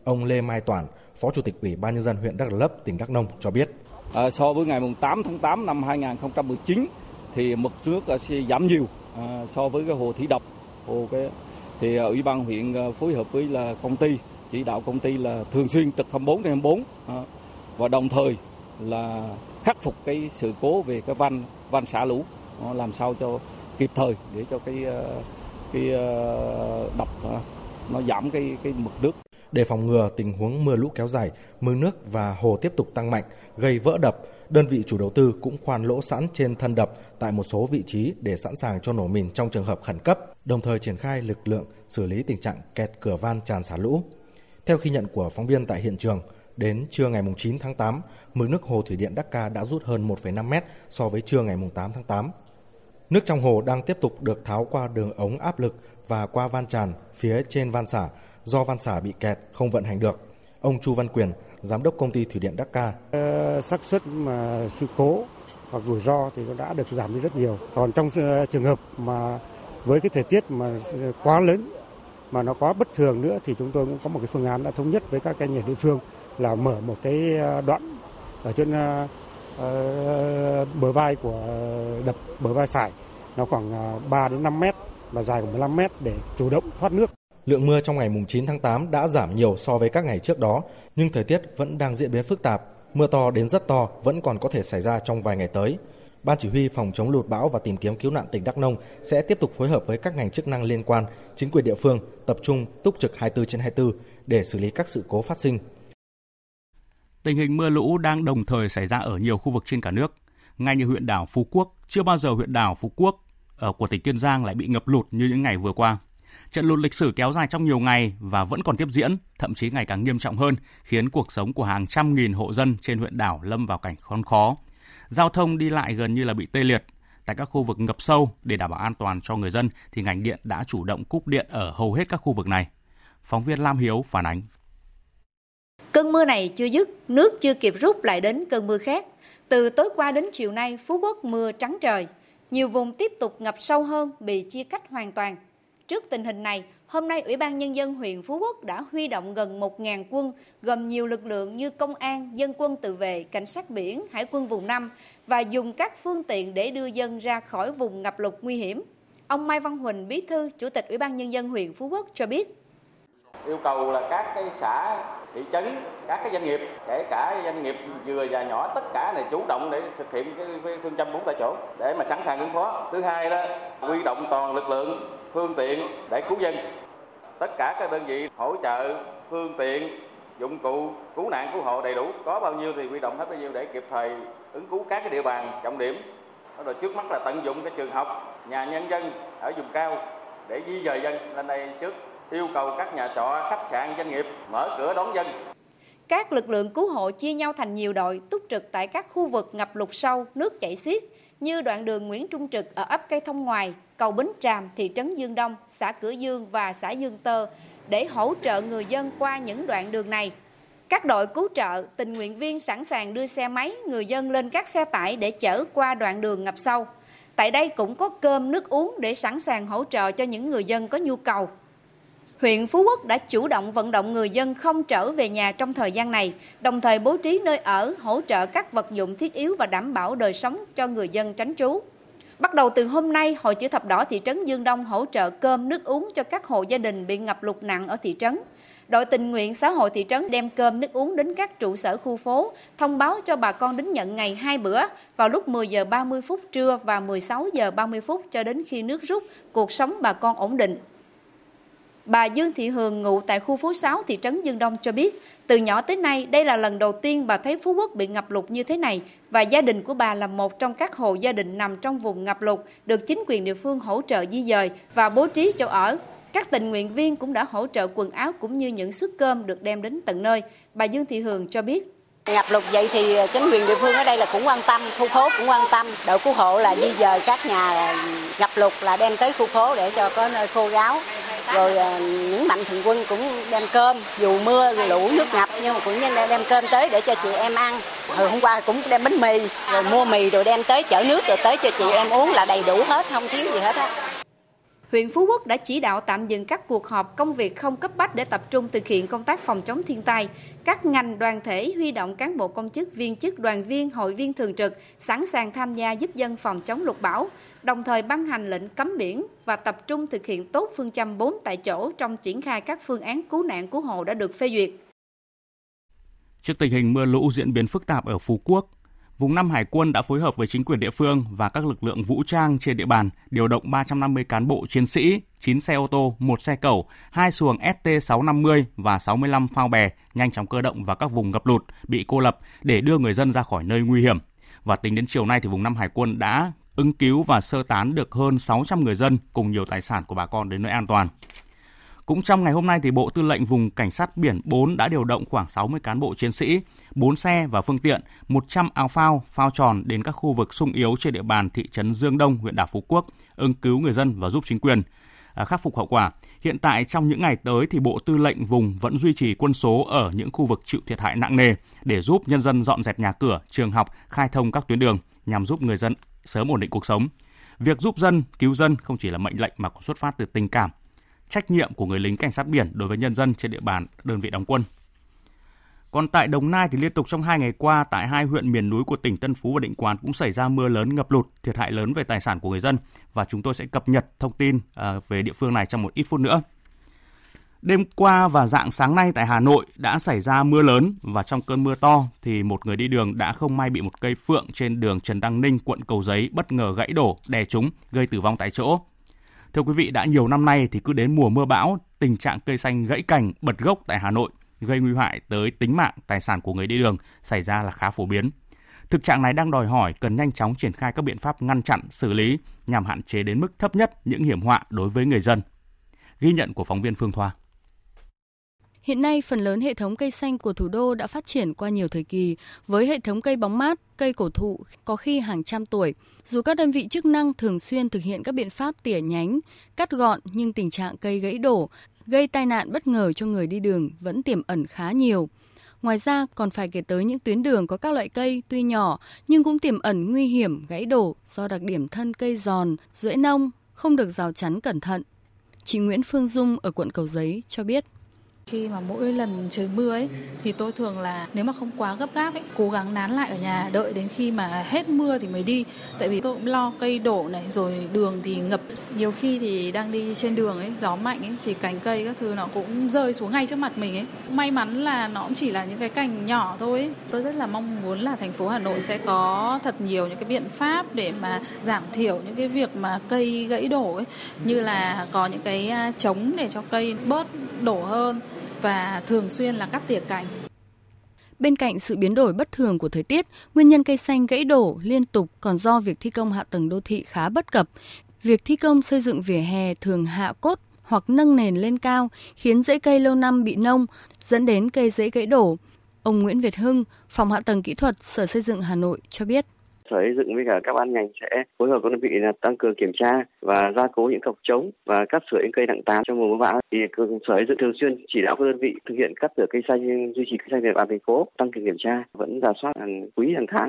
Ông Lê Mai Toản, Phó Chủ tịch Ủy ban Nhân dân huyện Đắk Lấp, tỉnh Đắk Nông cho biết. À, so với ngày tám tháng tám năm hai nghìn không trăm mười chín thì mực nước sẽ giảm nhiều à, so với cái hồ thủy độc. Hồ cái, thì Ủy ban huyện phối hợp với là công ty, chỉ đạo công ty là thường xuyên trực hai mươi bốn trên hai mươi bốn à, và đồng thời là khắc phục cái sự cố về cái van van xả lũ làm sao cho kịp thời để cho cái cái đập nó giảm cái cái mực nước. Để phòng ngừa tình huống mưa lũ kéo dài, mực nước và hồ tiếp tục tăng mạnh gây vỡ đập, đơn vị chủ đầu tư cũng khoan lỗ sẵn trên thân đập tại một số vị trí để sẵn sàng cho nổ mìn trong trường hợp khẩn cấp, đồng thời triển khai lực lượng xử lý tình trạng kẹt cửa van tràn xả lũ. Theo ghi nhận của phóng viên tại hiện trường, đến trưa ngày chín tháng tám, mực nước hồ Thủy điện Đắc Ca đã rút hơn một phẩy năm mét so với trưa ngày tám tháng tám. Nước trong hồ đang tiếp tục được tháo qua đường ống áp lực và qua van tràn phía trên van xả do van xả bị kẹt không vận hành được. Ông Chu Văn Quyền, Giám đốc Công ty Thủy điện Đắc Ca. Xác suất mà sự cố hoặc rủi ro thì nó đã được giảm đi rất nhiều. Còn trong trường hợp mà với cái thời tiết mà quá lớn mà nó quá bất thường nữa thì chúng tôi cũng có một cái phương án đã thống nhất với các nhà địa phương là mở một cái đoạn ở trên uh, bờ vai của đập bờ vai phải, nó khoảng ba đến năm mét và dài khoảng mười lăm mét để chủ động thoát nước. Lượng mưa trong ngày mùng chín tháng tám đã giảm nhiều so với các ngày trước đó, nhưng thời tiết vẫn đang diễn biến phức tạp. Mưa to đến rất to vẫn còn có thể xảy ra trong vài ngày tới. Ban chỉ huy phòng chống lụt bão và tìm kiếm cứu nạn tỉnh Đắk Nông sẽ tiếp tục phối hợp với các ngành chức năng liên quan, chính quyền địa phương tập trung túc trực hai mươi tư trên hai mươi tư để xử lý các sự cố phát sinh. Tình hình mưa lũ đang đồng thời xảy ra ở nhiều khu vực trên cả nước. Ngay như huyện đảo Phú Quốc, chưa bao giờ huyện đảo Phú Quốc ở của tỉnh Kiên Giang lại bị ngập lụt như những ngày vừa qua. Trận lụt lịch sử kéo dài trong nhiều ngày và vẫn còn tiếp diễn, thậm chí ngày càng nghiêm trọng hơn, khiến cuộc sống của hàng trăm nghìn hộ dân trên huyện đảo lâm vào cảnh khốn khó. Giao thông đi lại gần như là bị tê liệt. Tại các khu vực ngập sâu, để đảm bảo an toàn cho người dân thì ngành điện đã chủ động cúp điện ở hầu hết các khu vực này. Phóng viên Lam Hiếu phản ánh. Cơn mưa này chưa dứt, nước chưa kịp rút lại đến cơn mưa khác. Từ tối qua đến chiều nay, Phú Quốc mưa trắng trời. Nhiều vùng tiếp tục ngập sâu hơn, bị chia cắt hoàn toàn. Trước tình hình này, hôm nay Ủy ban Nhân dân huyện Phú Quốc đã huy động gần một nghìn quân, gồm nhiều lực lượng như công an, dân quân tự vệ, cảnh sát biển, hải quân vùng năm và dùng các phương tiện để đưa dân ra khỏi vùng ngập lụt nguy hiểm. Ông Mai Văn Huỳnh, Bí thư, Chủ tịch Ủy ban Nhân dân huyện Phú Quốc cho biết. Yêu cầu là các cái xã, thị trấn, các cái doanh nghiệp, kể cả doanh nghiệp vừa và nhỏ, tất cả này chủ động để thực hiện cái phương châm bốn tại chỗ để mà sẵn sàng ứng phó. Thứ hai đó, huy động toàn lực lượng, phương tiện để cứu dân. Tất cả các đơn vị hỗ trợ phương tiện, dụng cụ cứu nạn cứu hộ đầy đủ, có bao nhiêu thì huy động hết bao nhiêu để kịp thời ứng cứu các cái địa bàn trọng điểm. Rồi trước mắt là tận dụng cái trường học, nhà nhân dân ở vùng cao để di dời dân lên đây trước. Yêu cầu các nhà trọ, khách sạn, doanh nghiệp mở cửa đón dân. Các lực lượng cứu hộ chia nhau thành nhiều đội túc trực tại các khu vực ngập lụt sâu, nước chảy xiết như đoạn đường Nguyễn Trung Trực ở ấp Cây Thông Ngoài, cầu Bến Tràm, thị trấn Dương Đông, xã Cửa Dương và xã Dương Tơ để hỗ trợ người dân qua những đoạn đường này. Các đội cứu trợ, tình nguyện viên sẵn sàng đưa xe máy, người dân lên các xe tải để chở qua đoạn đường ngập sâu. Tại đây cũng có cơm, nước uống để sẵn sàng hỗ trợ cho những người dân có nhu cầu. Huyện Phú Quốc đã chủ động vận động người dân không trở về nhà trong thời gian này, đồng thời bố trí nơi ở, hỗ trợ các vật dụng thiết yếu và đảm bảo đời sống cho người dân tránh trú. Bắt đầu từ hôm nay, Hội Chữ Thập Đỏ thị trấn Dương Đông hỗ trợ cơm, nước uống cho các hộ gia đình bị ngập lụt nặng ở thị trấn. Đội tình nguyện xã hội thị trấn đem cơm, nước uống đến các trụ sở khu phố, thông báo cho bà con đến nhận ngày hai bữa vào lúc mười giờ ba mươi phút trưa và mười sáu giờ ba mươi phút cho đến khi nước rút, cuộc sống bà con ổn định. Bà Dương Thị Hường ngụ tại khu phố sáu thị trấn Dương Đông cho biết, từ nhỏ tới nay đây là lần đầu tiên bà thấy Phú Quốc bị ngập lụt như thế này và gia đình của bà là một trong các hộ gia đình nằm trong vùng ngập lụt được chính quyền địa phương hỗ trợ di dời và bố trí chỗ ở. Các tình nguyện viên cũng đã hỗ trợ quần áo cũng như những suất cơm được đem đến tận nơi. Bà Dương Thị Hường cho biết. Ngập lụt vậy thì chính quyền địa phương ở đây là cũng quan tâm, khu phố cũng quan tâm, đội cứu hộ là di dời các nhà ngập lụt là đem tới khu phố để cho có nơi khô ráo. Rồi những mạnh thường quân cũng đem cơm, dù mưa, dù lũ, nước ngập nhưng mà cũng đem cơm tới để cho chị em ăn. Hồi hôm qua cũng đem bánh mì, rồi mua mì rồi đem tới chở nước rồi tới cho chị em uống là đầy đủ hết, không thiếu gì hết á. Huyện Phú Quốc đã chỉ đạo tạm dừng các cuộc họp, công việc không cấp bách để tập trung thực hiện công tác phòng chống thiên tai. Các ngành đoàn thể huy động cán bộ công chức, viên chức, đoàn viên, hội viên thường trực sẵn sàng tham gia giúp dân phòng chống lụt bão, đồng thời ban hành lệnh cấm biển và tập trung thực hiện tốt phương châm bốn tại chỗ trong triển khai các phương án cứu nạn cứu hộ đã được phê duyệt. Trước tình hình mưa lũ diễn biến phức tạp ở Phú Quốc, Vùng năm Hải quân đã phối hợp với chính quyền địa phương và các lực lượng vũ trang trên địa bàn điều động ba trăm năm mươi cán bộ chiến sĩ, chín xe ô tô, một xe cẩu, hai xuồng S T sáu năm không và sáu mươi lăm phao bè nhanh chóng cơ động vào các vùng ngập lụt, bị cô lập để đưa người dân ra khỏi nơi nguy hiểm. Và tính đến chiều nay, thì Vùng năm Hải quân đã ứng cứu và sơ tán được hơn sáu trăm người dân cùng nhiều tài sản của bà con đến nơi an toàn. Cũng trong ngày hôm nay, thì Bộ Tư lệnh Vùng Cảnh sát Biển bốn đã điều động khoảng sáu mươi cán bộ chiến sĩ, bốn xe và phương tiện, một trăm áo phao, phao tròn đến các khu vực xung yếu trên địa bàn thị trấn Dương Đông, huyện đảo Phú Quốc, ứng cứu người dân và giúp chính quyền à, khắc phục hậu quả. Hiện tại, trong những ngày tới, thì Bộ Tư lệnh Vùng vẫn duy trì quân số ở những khu vực chịu thiệt hại nặng nề để giúp nhân dân dọn dẹp nhà cửa, trường học, khai thông các tuyến đường nhằm giúp người dân sớm ổn định cuộc sống. Việc giúp dân, cứu dân không chỉ là mệnh lệnh mà còn xuất phát từ tình cảm, trách nhiệm của người lính cảnh sát biển đối với nhân dân trên địa bàn đơn vị đóng quân. Còn tại Đồng Nai thì liên tục trong hai ngày qua tại hai huyện miền núi của tỉnh Tân Phú và Định Quán cũng xảy ra mưa lớn, ngập lụt, thiệt hại lớn về tài sản của người dân. Và chúng tôi sẽ cập nhật thông tin về địa phương này trong một ít phút nữa. Đêm qua và rạng sáng nay tại Hà Nội đã xảy ra mưa lớn và trong cơn mưa to thì một người đi đường đã không may bị một cây phượng trên đường Trần Đăng Ninh, quận Cầu Giấy bất ngờ gãy đổ, đè trúng, gây tử vong tại chỗ. Thưa quý vị, đã nhiều năm nay thì cứ đến mùa mưa bão, tình trạng cây xanh gãy cành, bật gốc tại Hà Nội gây nguy hại tới tính mạng, tài sản của người đi đường xảy ra là khá phổ biến. Thực trạng này đang đòi hỏi cần nhanh chóng triển khai các biện pháp ngăn chặn, xử lý nhằm hạn chế đến mức thấp nhất những hiểm họa đối với người dân. Ghi nhận của phóng viên Phương Thoa. Hiện nay, phần lớn hệ thống cây xanh của thủ đô đã phát triển qua nhiều thời kỳ, với hệ thống cây bóng mát, cây cổ thụ có khi hàng trăm tuổi. Dù các đơn vị chức năng thường xuyên thực hiện các biện pháp tỉa nhánh, cắt gọn nhưng tình trạng cây gãy đổ, gây tai nạn bất ngờ cho người đi đường vẫn tiềm ẩn khá nhiều. Ngoài ra, còn phải kể tới những tuyến đường có các loại cây tuy nhỏ nhưng cũng tiềm ẩn nguy hiểm gãy đổ do đặc điểm thân cây giòn, rễ nông, không được rào chắn cẩn thận. Chị Nguyễn Phương Dung ở quận Cầu Giấy cho biết. Khi mà mỗi lần trời mưa ấy, thì tôi thường là nếu mà không quá gấp gáp ấy, cố gắng nán lại ở nhà đợi đến khi mà hết mưa thì mới đi. Tại vì tôi cũng lo cây đổ này, rồi đường thì ngập. Nhiều khi thì đang đi trên đường ấy, gió mạnh ấy, thì cành cây các thứ nó cũng rơi xuống ngay trước mặt mình ấy. May mắn là nó cũng chỉ là những cái cành nhỏ thôi ấy. Tôi rất là mong muốn là thành phố Hà Nội sẽ có thật nhiều những cái biện pháp để mà giảm thiểu những cái việc mà cây gãy đổ ấy, như là có những cái trống để cho cây bớt đổ hơn. Và thường xuyên là cắt tỉa cành. Bên cạnh sự biến đổi bất thường của thời tiết, nguyên nhân cây xanh gãy đổ liên tục còn do việc thi công hạ tầng đô thị khá bất cập. Việc thi công xây dựng vỉa hè thường hạ cốt hoặc nâng nền lên cao, khiến rễ cây lâu năm bị nông, dẫn đến cây dễ gãy đổ. Ông Nguyễn Việt Hưng, Phòng Hạ tầng Kỹ thuật Sở Xây dựng Hà Nội cho biết. Sở Xây dựng với cả các ban ngành sẽ phối hợp các đơn vị là tăng cường kiểm tra và gia cố những cọc chống và cắt sửa những cây nặng tán trong mùa mưa bão. Thì Sở Xây dựng thường xuyên chỉ đạo các đơn vị thực hiện cắt sửa cây xanh, duy trì cây xanh trên địa bàn thành phố, tăng cường kiểm tra, vẫn rà soát hàng quý hàng tháng.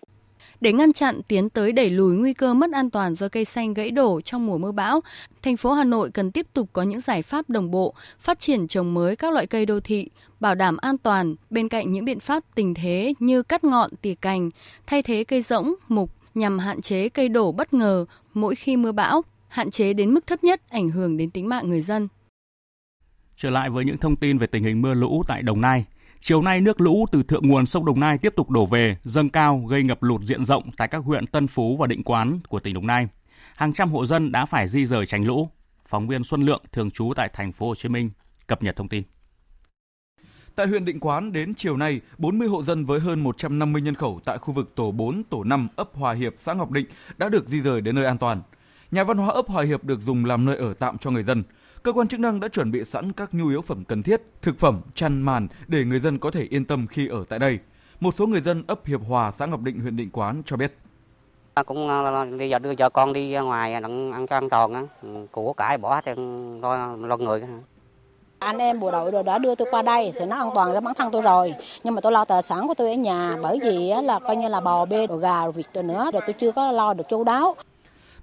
Để ngăn chặn tiến tới đẩy lùi nguy cơ mất an toàn do cây xanh gãy đổ trong mùa mưa bão, thành phố Hà Nội cần tiếp tục có những giải pháp đồng bộ, phát triển trồng mới các loại cây đô thị, bảo đảm an toàn bên cạnh những biện pháp tình thế như cắt ngọn tỉa cành, thay thế cây rỗng, mục nhằm hạn chế cây đổ bất ngờ mỗi khi mưa bão, hạn chế đến mức thấp nhất ảnh hưởng đến tính mạng người dân. Trở lại với những thông tin về tình hình mưa lũ tại Đồng Nai. Chiều nay, nước lũ từ thượng nguồn sông Đồng Nai tiếp tục đổ về, dâng cao gây ngập lụt diện rộng tại các huyện Tân Phú và Định Quán của tỉnh Đồng Nai. Hàng trăm hộ dân đã phải di rời tránh lũ. Phóng viên Xuân Lượng thường trú tại thành phố Hồ Chí Minh cập nhật thông tin. Tại huyện Định Quán, đến chiều nay, bốn mươi hộ dân với hơn một trăm năm mươi nhân khẩu tại khu vực tổ bốn, tổ năm, ấp Hòa Hiệp, xã Ngọc Định đã được di rời đến nơi an toàn. Nhà văn hóa ấp Hòa Hiệp được dùng làm nơi ở tạm cho người dân. Cơ quan chức năng đã chuẩn bị sẵn các nhu yếu phẩm cần thiết, thực phẩm, chăn màn để người dân có thể yên tâm khi ở tại đây. Một số người dân ấp Hiệp Hòa, xã Ngọc Định, huyện Định Quán cho biết. Ta cũng bây giờ đưa cho con đi ngoài ăn cho an toàn á, của cải bỏ hết lo lo người. Anh em bộ đội rồi đã đưa tôi qua đây thì nó an toàn cho bản thân tôi rồi, nhưng mà tôi lo tài sản của tôi ở nhà, bởi vì là coi như là bò bê, đồ gà, đồ vịt rồi nữa, rồi tôi chưa có lo được chu đáo.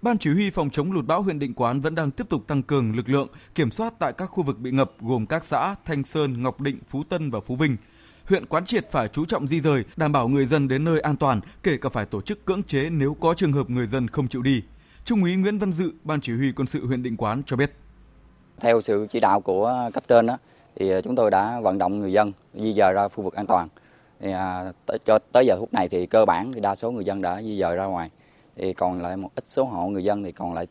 Ban chỉ huy phòng chống lụt bão huyện Định Quán vẫn đang tiếp tục tăng cường lực lượng kiểm soát tại các khu vực bị ngập gồm các xã Thanh Sơn, Ngọc Định, Phú Tân và Phú Vinh. Huyện quán triệt phải chú trọng di dời, đảm bảo người dân đến nơi an toàn, kể cả phải tổ chức cưỡng chế nếu có trường hợp người dân không chịu đi. Trung úy Nguyễn Văn Dự, Ban chỉ huy quân sự huyện Định Quán cho biết. Theo sự chỉ đạo của cấp trên đó, thì chúng tôi đã vận động người dân di dời ra khu vực an toàn. Thì, cho tới giờ phút này thì cơ bản thì đa số người dân đã di dời ra ngoài. Thì còn lại một ít số hộ người dân thì còn lại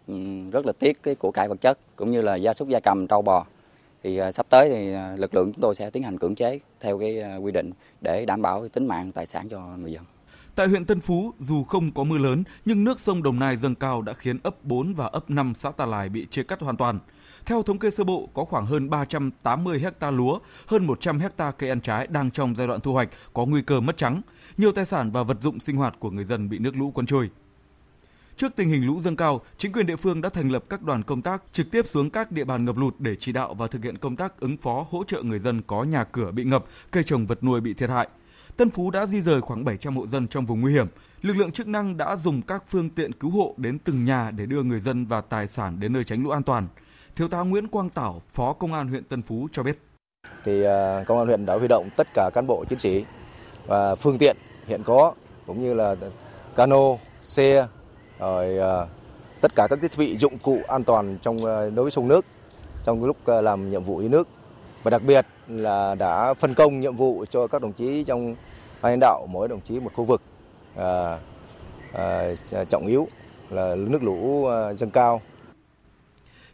rất là tiếc cái của cải vật chất cũng như là gia súc gia cầm, trâu bò. Thì sắp tới thì lực lượng chúng tôi sẽ tiến hành cưỡng chế theo cái quy định để đảm bảo tính mạng tài sản cho người dân. Tại huyện Tân Phú, dù không có mưa lớn nhưng nước sông Đồng Nai dâng cao đã khiến ấp bốn và ấp năm xã Tà Lài bị chia cắt hoàn toàn. Theo thống kê sơ bộ, có khoảng hơn ba trăm tám mươi hectare lúa, hơn một trăm hectare cây ăn trái đang trong giai đoạn thu hoạch có nguy cơ mất trắng. Nhiều tài sản và vật dụng sinh hoạt của người dân bị nước lũ cuốn trôi. Trước tình hình lũ dâng cao, chính quyền địa phương đã thành lập các đoàn công tác trực tiếp xuống các địa bàn ngập lụt để chỉ đạo và thực hiện công tác ứng phó, hỗ trợ người dân có nhà cửa bị ngập, cây trồng vật nuôi bị thiệt hại. Tân Phú đã di rời khoảng bảy trăm hộ dân trong vùng nguy hiểm. Lực lượng chức năng đã dùng các phương tiện cứu hộ đến từng nhà để đưa người dân và tài sản đến nơi tránh lũ an toàn. Thiếu tá Nguyễn Quang Tảo, Phó Công an huyện Tân Phú cho biết. Thì Công an huyện đã huy động tất cả cán bộ chiến sĩ và phương tiện hiện có, cũng như là cano, xe, rồi tất cả các thiết bị dụng cụ an toàn trong đối với sông nước trong lúc làm nhiệm vụ dưới nước. Và đặc biệt là đã phân công nhiệm vụ cho các đồng chí trong ban lãnh đạo, mỗi đồng chí một khu vực à, à, trọng yếu là nước lũ dâng cao.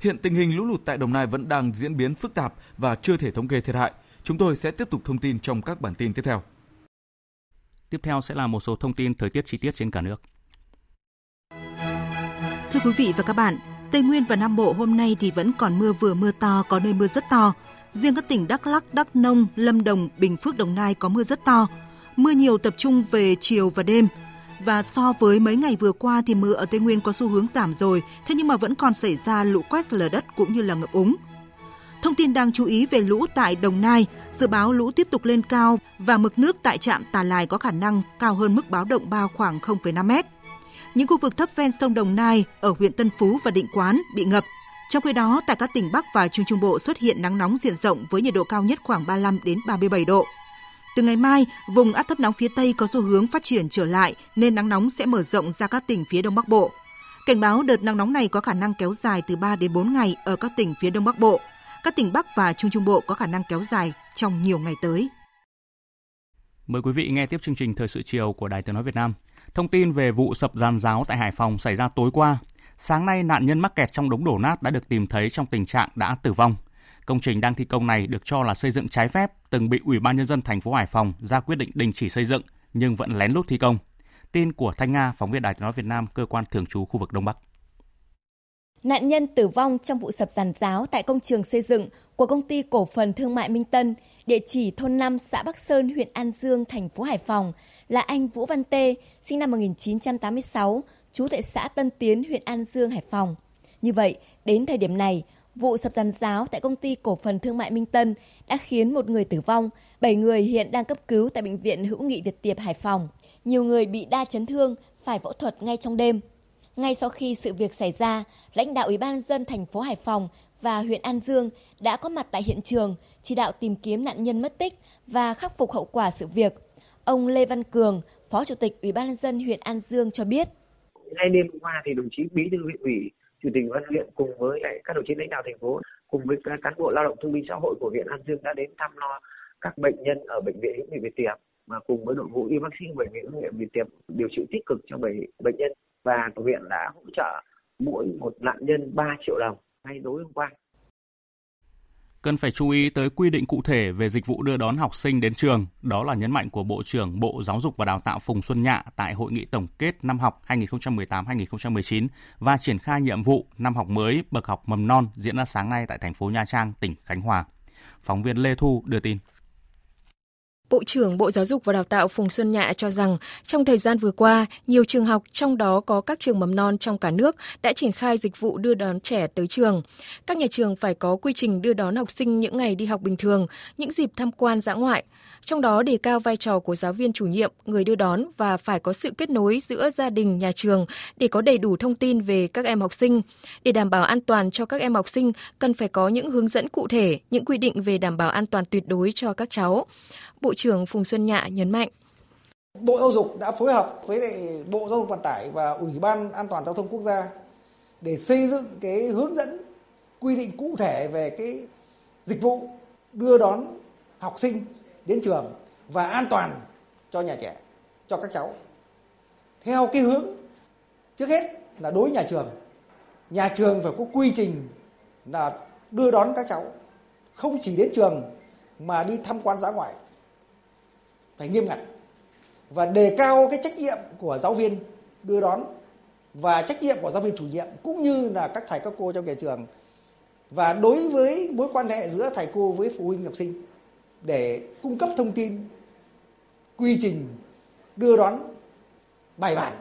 Hiện tình hình lũ lụt tại Đồng Nai vẫn đang diễn biến phức tạp và chưa thể thống kê thiệt hại. Chúng tôi sẽ tiếp tục thông tin trong các bản tin tiếp theo. Tiếp theo sẽ là một số thông tin thời tiết chi tiết trên cả nước. Thưa quý vị và các bạn, Tây Nguyên và Nam Bộ hôm nay thì vẫn còn mưa vừa mưa to, có nơi mưa rất to. Riêng các tỉnh Đắk Lắk, Đắk Nông, Lâm Đồng, Bình Phước, Đồng Nai có mưa rất to. Mưa nhiều tập trung về chiều và đêm. Và so với mấy ngày vừa qua thì mưa ở Tây Nguyên có xu hướng giảm rồi, thế nhưng mà vẫn còn xảy ra lũ quét, lở đất cũng như là ngập úng. Thông tin đáng chú ý về lũ tại Đồng Nai, dự báo lũ tiếp tục lên cao và mực nước tại trạm Tà Lài có khả năng cao hơn mức báo động ba khoảng không phẩy năm mét. Những khu vực thấp ven sông Đồng Nai ở huyện Tân Phú và Định Quán bị ngập. Trong khi đó, tại các tỉnh Bắc và Trung Trung Bộ xuất hiện nắng nóng diện rộng với nhiệt độ cao nhất khoảng ba mươi lăm đến ba mươi bảy độ. Từ ngày mai, vùng áp thấp nóng phía Tây có xu hướng phát triển trở lại nên nắng nóng sẽ mở rộng ra các tỉnh phía Đông Bắc Bộ. Cảnh báo đợt nắng nóng này có khả năng kéo dài từ ba đến bốn ngày ở các tỉnh phía Đông Bắc Bộ. Các tỉnh Bắc và Trung Trung Bộ có khả năng kéo dài trong nhiều ngày tới. Mời quý vị nghe tiếp chương trình Thời sự chiều của Đài Tiếng nói Việt Nam. Thông tin về vụ sập giàn giáo tại Hải Phòng xảy ra tối qua. Sáng nay, nạn nhân mắc kẹt trong đống đổ nát đã được tìm thấy trong tình trạng đã tử vong. Công trình đang thi công này được cho là xây dựng trái phép, từng bị Ủy ban Nhân dân thành phố Hải Phòng ra quyết định đình chỉ xây dựng nhưng vẫn lén lút thi công. Tin của Thanh Nga, phóng viên Đài Tiếng nói Việt Nam, cơ quan thường trú khu vực Đông Bắc. Nạn nhân tử vong trong vụ sập giàn giáo tại công trường xây dựng của công ty cổ phần thương mại Minh Tân, địa chỉ thôn năm, xã Bắc Sơn, huyện An Dương, thành phố Hải Phòng là anh Vũ Văn Tê, sinh năm một nghìn chín trăm tám mươi sáu, trú tại xã Tân Tiến, huyện An Dương, Hải Phòng. Như vậy, đến thời điểm này, vụ sập giàn giáo tại công ty cổ phần thương mại Minh Tân đã khiến một người tử vong, bảy người hiện đang cấp cứu tại Bệnh viện Hữu nghị Việt Tiệp, Hải Phòng. Nhiều người bị đa chấn thương, phải phẫu thuật ngay trong đêm. Ngay sau khi sự việc xảy ra, lãnh đạo Ủy ban Nhân dân thành phố Hải Phòng và huyện An Dương đã có mặt tại hiện trường, chỉ đạo tìm kiếm nạn nhân mất tích và khắc phục hậu quả sự việc. Ông Lê Văn Cường, Phó Chủ tịch Ủy ban Nhân dân huyện An Dương cho biết. Ngay đêm qua thì đồng chí Bí thư huyện ủy, Chủ tịch Ủy ban huyện cùng với các đồng chí lãnh đạo thành phố, cùng với cán bộ lao động thương binh xã hội của huyện An Dương đã đến thăm lo các bệnh nhân ở Bệnh viện Hữu nghị Việt Tiệp và cùng với đội ngũ y bác sĩ của Bệnh viện Hữu nghị Việt Tiệp điều trị tích cực cho bệnh nhân. Và huyện đã hỗ trợ mỗi một nạn nhân ba triệu đồng ngay tối hôm qua. Cần phải chú ý tới quy định cụ thể về dịch vụ đưa đón học sinh đến trường. Đó là nhấn mạnh của Bộ trưởng Bộ Giáo dục và Đào tạo Phùng Xuân Nhạ tại Hội nghị tổng kết năm học hai nghìn không trăm mười tám hai nghìn không trăm mười chín và triển khai nhiệm vụ năm học mới bậc học mầm non diễn ra sáng nay tại thành phố Nha Trang, tỉnh Khánh Hòa. Phóng viên Lê Thu đưa tin. Bộ trưởng Bộ Giáo dục và Đào tạo Phùng Xuân Nhạ cho rằng trong thời gian vừa qua, nhiều trường học, trong đó có các trường mầm non trong cả nước, đã triển khai dịch vụ đưa đón trẻ tới trường. Các nhà trường phải có quy trình đưa đón học sinh những ngày đi học bình thường, những dịp tham quan dã ngoại. Trong đó đề cao vai trò của giáo viên chủ nhiệm, người đưa đón và phải có sự kết nối giữa gia đình, nhà trường để có đầy đủ thông tin về các em học sinh. Để đảm bảo an toàn cho các em học sinh, cần phải có những hướng dẫn cụ thể, những quy định về đảm bảo an toàn tuyệt đối cho các cháu. Bộ trưởng Phùng Xuân Nhạ nhấn mạnh. Bộ Giáo dục đã phối hợp với Bộ Giao thông Vận tải và Ủy ban An toàn Giao thông Quốc gia để xây dựng cái hướng dẫn quy định cụ thể về cái dịch vụ đưa đón học sinh đến trường và an toàn cho nhà trẻ, cho các cháu. Theo cái hướng trước hết là đối với nhà trường. Nhà trường phải có quy trình là đưa đón các cháu không chỉ đến trường mà đi tham quan dã ngoại. Phải nghiêm ngặt và đề cao cái trách nhiệm của giáo viên đưa đón và trách nhiệm của giáo viên chủ nhiệm cũng như là các thầy các cô trong nhà trường và đối với mối quan hệ giữa thầy cô với phụ huynh học sinh để cung cấp thông tin, quy trình đưa đón bài bản,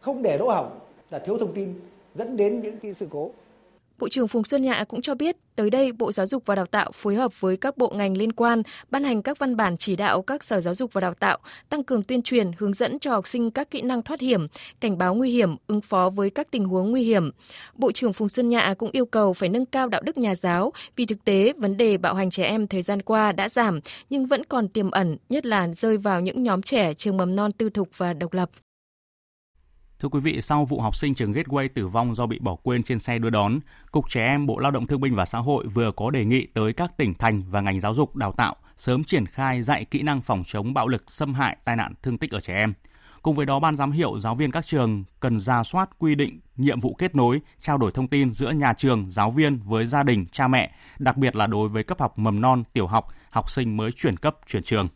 không để lỗ hổng là thiếu thông tin dẫn đến những cái sự cố. Bộ trưởng Phùng Xuân Nhạ cũng cho biết, tới đây Bộ Giáo dục và Đào tạo phối hợp với các bộ ngành liên quan ban hành các văn bản chỉ đạo các sở giáo dục và đào tạo tăng cường tuyên truyền, hướng dẫn cho học sinh các kỹ năng thoát hiểm, cảnh báo nguy hiểm, ứng phó với các tình huống nguy hiểm. Bộ trưởng Phùng Xuân Nhạ cũng yêu cầu phải nâng cao đạo đức nhà giáo vì thực tế vấn đề bạo hành trẻ em thời gian qua đã giảm nhưng vẫn còn tiềm ẩn, nhất là rơi vào những nhóm trẻ trường mầm non tư thục và độc lập. Thưa quý vị, sau vụ học sinh trường Gateway tử vong do bị bỏ quên trên xe đưa đón, Cục Trẻ Em Bộ Lao động Thương binh và Xã hội vừa có đề nghị tới các tỉnh thành và ngành giáo dục đào tạo sớm triển khai dạy kỹ năng phòng chống bạo lực, xâm hại, tai nạn, thương tích ở trẻ em. Cùng với đó, Ban giám hiệu giáo viên các trường cần rà soát quy định nhiệm vụ kết nối, trao đổi thông tin giữa nhà trường, giáo viên với gia đình, cha mẹ, đặc biệt là đối với cấp học mầm non, tiểu học, học sinh mới chuyển cấp, chuyển trường.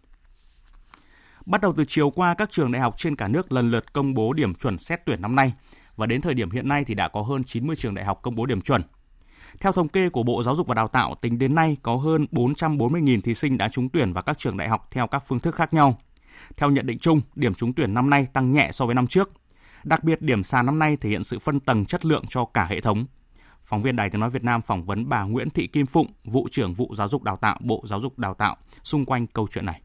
Bắt đầu từ chiều qua, các trường đại học trên cả nước lần lượt công bố điểm chuẩn xét tuyển năm nay. Và đến thời điểm hiện nay thì đã có hơn chín mươi trường đại học công bố điểm chuẩn. Theo thống kê của Bộ Giáo dục và Đào tạo, tính đến nay có hơn bốn trăm bốn mươi nghìn thí sinh đã trúng tuyển vào các trường đại học theo các phương thức khác nhau. Theo nhận định chung, điểm trúng tuyển năm nay tăng nhẹ so với năm trước. Đặc biệt, điểm sàn năm nay thể hiện sự phân tầng chất lượng cho cả hệ thống. Phóng viên Đài Tiếng Nói Việt Nam phỏng vấn bà Nguyễn Thị Kim Phụng, Vụ trưởng Vụ Giáo dục Đào tạo, Bộ Giáo dục Đào tạo, xung quanh câu chuyện này.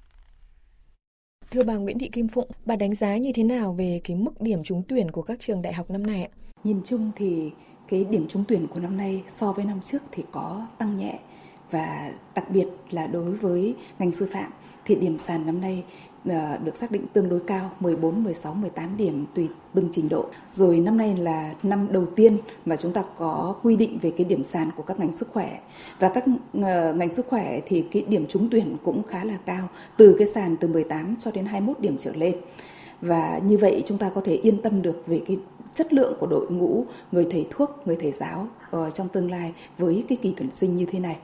Thưa bà Nguyễn Thị Kim Phụng, bà đánh giá như thế nào về cái mức điểm trúng tuyển của các trường đại học năm nay ạ? Nhìn chung thì cái điểm trúng tuyển của năm nay so với năm trước thì có tăng nhẹ, và đặc biệt là đối với ngành sư phạm thì điểm sàn năm nay được xác định tương đối cao, mười bốn, mười sáu, mười tám điểm tùy từng trình độ. Rồi năm nay là năm đầu tiên mà chúng ta có quy định về cái điểm sàn của các ngành sức khỏe. Và các ngành sức khỏe thì cái điểm trúng tuyển cũng khá là cao, từ cái sàn từ mười tám cho đến hai mươi mốt điểm trở lên. Và như vậy chúng ta có thể yên tâm được về cái chất lượng của đội ngũ người thầy thuốc, người thầy giáo trong tương lai với cái kỳ tuyển sinh như thế này.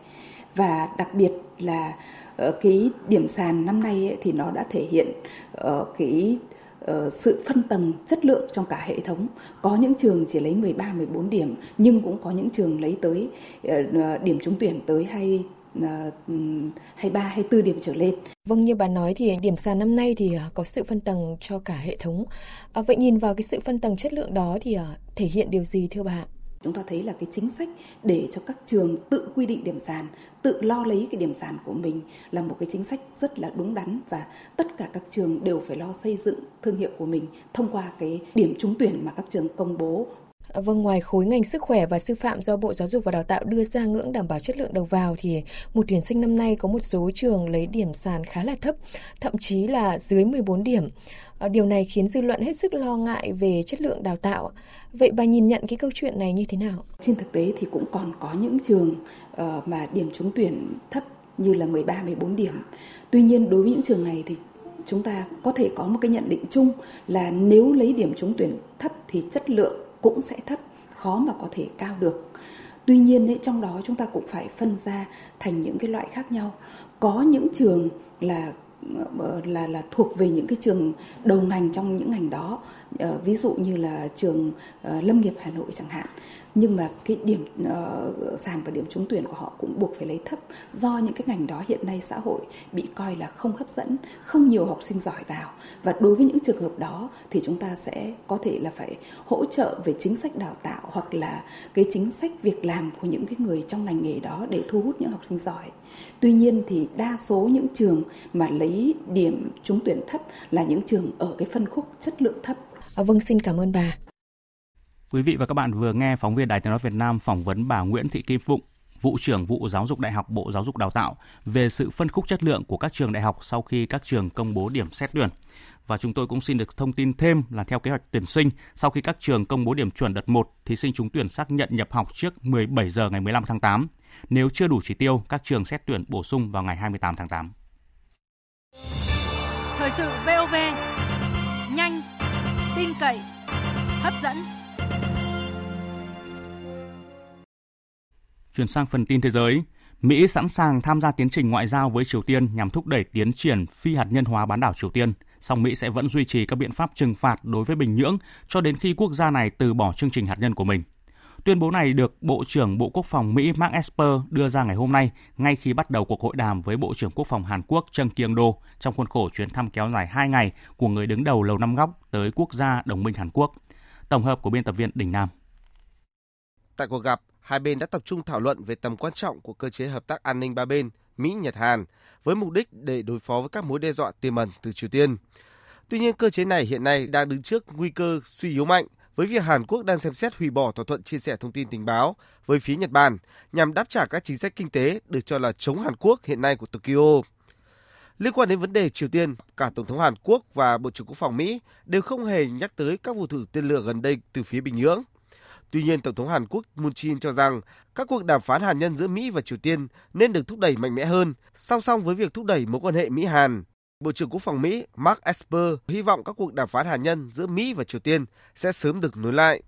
Và đặc biệt là cái điểm sàn năm nay ấy, thì nó đã thể hiện uh, cái uh, sự phân tầng chất lượng trong cả hệ thống. Có những trường chỉ lấy mười ba, mười bốn điểm, nhưng cũng có những trường lấy tới uh, điểm trúng tuyển tới hay hai ba, hai tư điểm trở lên. Vâng, như bà nói thì điểm sàn năm nay thì có sự phân tầng cho cả hệ thống. À, vậy nhìn vào cái sự phân tầng chất lượng đó thì thể hiện điều gì thưa bà? Chúng ta thấy là cái chính sách để cho các trường tự quy định điểm sàn, tự lo lấy cái điểm sàn của mình là một cái chính sách rất là đúng đắn, và tất cả các trường đều phải lo xây dựng thương hiệu của mình thông qua cái điểm trúng tuyển mà các trường công bố. Vâng, ngoài khối ngành sức khỏe và sư phạm do Bộ Giáo dục và Đào tạo đưa ra ngưỡng đảm bảo chất lượng đầu vào thì mùa tuyển sinh năm nay có một số trường lấy điểm sàn khá là thấp, thậm chí là dưới mười bốn điểm. Điều này khiến dư luận hết sức lo ngại về chất lượng đào tạo. Vậy bà nhìn nhận cái câu chuyện này như thế nào? Trên thực tế thì cũng còn có những trường mà điểm trúng tuyển thấp như là mười ba, mười bốn điểm. Tuy nhiên đối với những trường này thì chúng ta có thể có một cái nhận định chung là nếu lấy điểm trúng tuyển thấp thì chất lượng cũng sẽ thấp, khó mà có thể cao được. Tuy nhiên ấy, trong đó chúng ta cũng phải phân ra thành những cái loại khác nhau. Có những trường là là là thuộc về những cái trường đầu ngành trong những ngành đó, uh, ví dụ như là trường uh, Lâm nghiệp Hà Nội chẳng hạn. Nhưng mà cái điểm uh, sàn và điểm trúng tuyển của họ cũng buộc phải lấy thấp, do những cái ngành đó hiện nay xã hội bị coi là không hấp dẫn, không nhiều học sinh giỏi vào. Và đối với những trường hợp đó thì chúng ta sẽ có thể là phải hỗ trợ về chính sách đào tạo hoặc là cái chính sách việc làm của những cái người trong ngành nghề đó để thu hút những học sinh giỏi. Tuy nhiên thì đa số những trường mà lấy điểm trúng tuyển thấp là những trường ở cái phân khúc chất lượng thấp. À, vâng, xin cảm ơn bà. Quý vị và các bạn vừa nghe phóng viên Đài Tiếng Nói Việt Nam phỏng vấn bà Nguyễn Thị Kim Phụng, Vụ trưởng Vụ Giáo dục Đại học Bộ Giáo dục Đào tạo về sự phân khúc chất lượng của các trường đại học sau khi các trường công bố điểm xét tuyển. Và chúng tôi cũng xin được thông tin thêm là theo kế hoạch tuyển sinh, sau khi các trường công bố điểm chuẩn đợt một, thí sinh trúng tuyển xác nhận nhập học trước mười bảy giờ ngày mười lăm tháng tám. Nếu chưa đủ chỉ tiêu, các trường xét tuyển bổ sung vào ngày hai mươi tám tháng tám. Thời sự vê o vê, nhanh, tin cậy, hấp dẫn. Chuyển sang phần tin thế giới, Mỹ sẵn sàng tham gia tiến trình ngoại giao với Triều Tiên nhằm thúc đẩy tiến triển phi hạt nhân hóa bán đảo Triều Tiên. Song Mỹ sẽ vẫn duy trì các biện pháp trừng phạt đối với Bình Nhưỡng cho đến khi quốc gia này từ bỏ chương trình hạt nhân của mình. Tuyên bố này được Bộ trưởng Bộ Quốc phòng Mỹ Mark Esper đưa ra ngày hôm nay, ngay khi bắt đầu cuộc hội đàm với Bộ trưởng Quốc phòng Hàn Quốc Chung Kyung-doo trong khuôn khổ chuyến thăm kéo dài hai ngày của người đứng đầu Lầu Năm Góc tới quốc gia đồng minh Hàn Quốc. Tổng hợp của biên tập viên Đình Nam. Tại cuộc gặp, hai bên đã tập trung thảo luận về tầm quan trọng của cơ chế hợp tác an ninh ba bên Mỹ-Nhật-Hàn với mục đích để đối phó với các mối đe dọa tiềm ẩn từ Triều Tiên. Tuy nhiên, cơ chế này hiện nay đang đứng trước nguy cơ suy yếu mạnh với việc Hàn Quốc đang xem xét hủy bỏ thỏa thuận chia sẻ thông tin tình báo với phía Nhật Bản nhằm đáp trả các chính sách kinh tế được cho là chống Hàn Quốc hiện nay của Tokyo. Liên quan đến vấn đề Triều Tiên, cả Tổng thống Hàn Quốc và Bộ trưởng Quốc phòng Mỹ đều không hề nhắc tới các vụ thử tên lửa gần đây từ phía Bình Nhưỡng. Tuy nhiên, Tổng thống Hàn Quốc Moon Jae-in cho rằng các cuộc đàm phán hạt nhân giữa Mỹ và Triều Tiên nên được thúc đẩy mạnh mẽ hơn, song song với việc thúc đẩy mối quan hệ Mỹ-Hàn. Bộ trưởng Quốc phòng Mỹ Mark Esper hy vọng các cuộc đàm phán hạt nhân giữa Mỹ và Triều Tiên sẽ sớm được nối lại.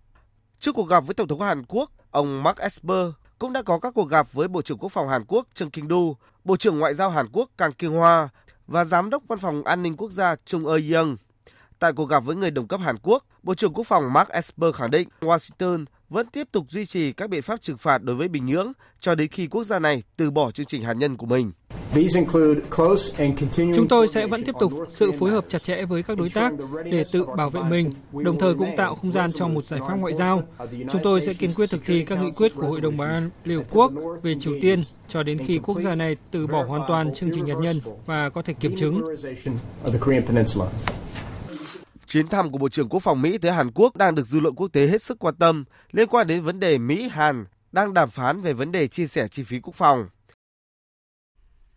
Trước cuộc gặp với Tổng thống Hàn Quốc, ông Mark Esper cũng đã có các cuộc gặp với Bộ trưởng Quốc phòng Hàn Quốc Chung Kyung-doo, Bộ trưởng Ngoại giao Hàn Quốc Kang Kyung-hwa và Giám đốc Văn phòng An ninh Quốc gia Chung Eui-yong. Tại cuộc gặp với người đồng cấp Hàn Quốc, Bộ trưởng Quốc phòng Mark Esper khẳng định Washington vẫn tiếp tục duy trì các biện pháp trừng phạt đối với Bình Nhưỡng cho đến khi quốc gia này từ bỏ chương trình hạt nhân của mình. Chúng tôi sẽ vẫn tiếp tục sự phối hợp chặt chẽ với các đối tác để tự bảo vệ mình, đồng thời cũng tạo không gian cho một giải pháp ngoại giao. Chúng tôi sẽ kiên quyết thực thi các nghị quyết của Hội đồng Bảo an Liên Hợp Quốc về Triều Tiên cho đến khi quốc gia này từ bỏ hoàn toàn chương trình hạt nhân và có thể kiểm chứng. Chuyến thăm của Bộ trưởng Quốc phòng Mỹ tới Hàn Quốc đang được dư luận quốc tế hết sức quan tâm liên quan đến vấn đề Mỹ-Hàn đang đàm phán về vấn đề chia sẻ chi phí quốc phòng.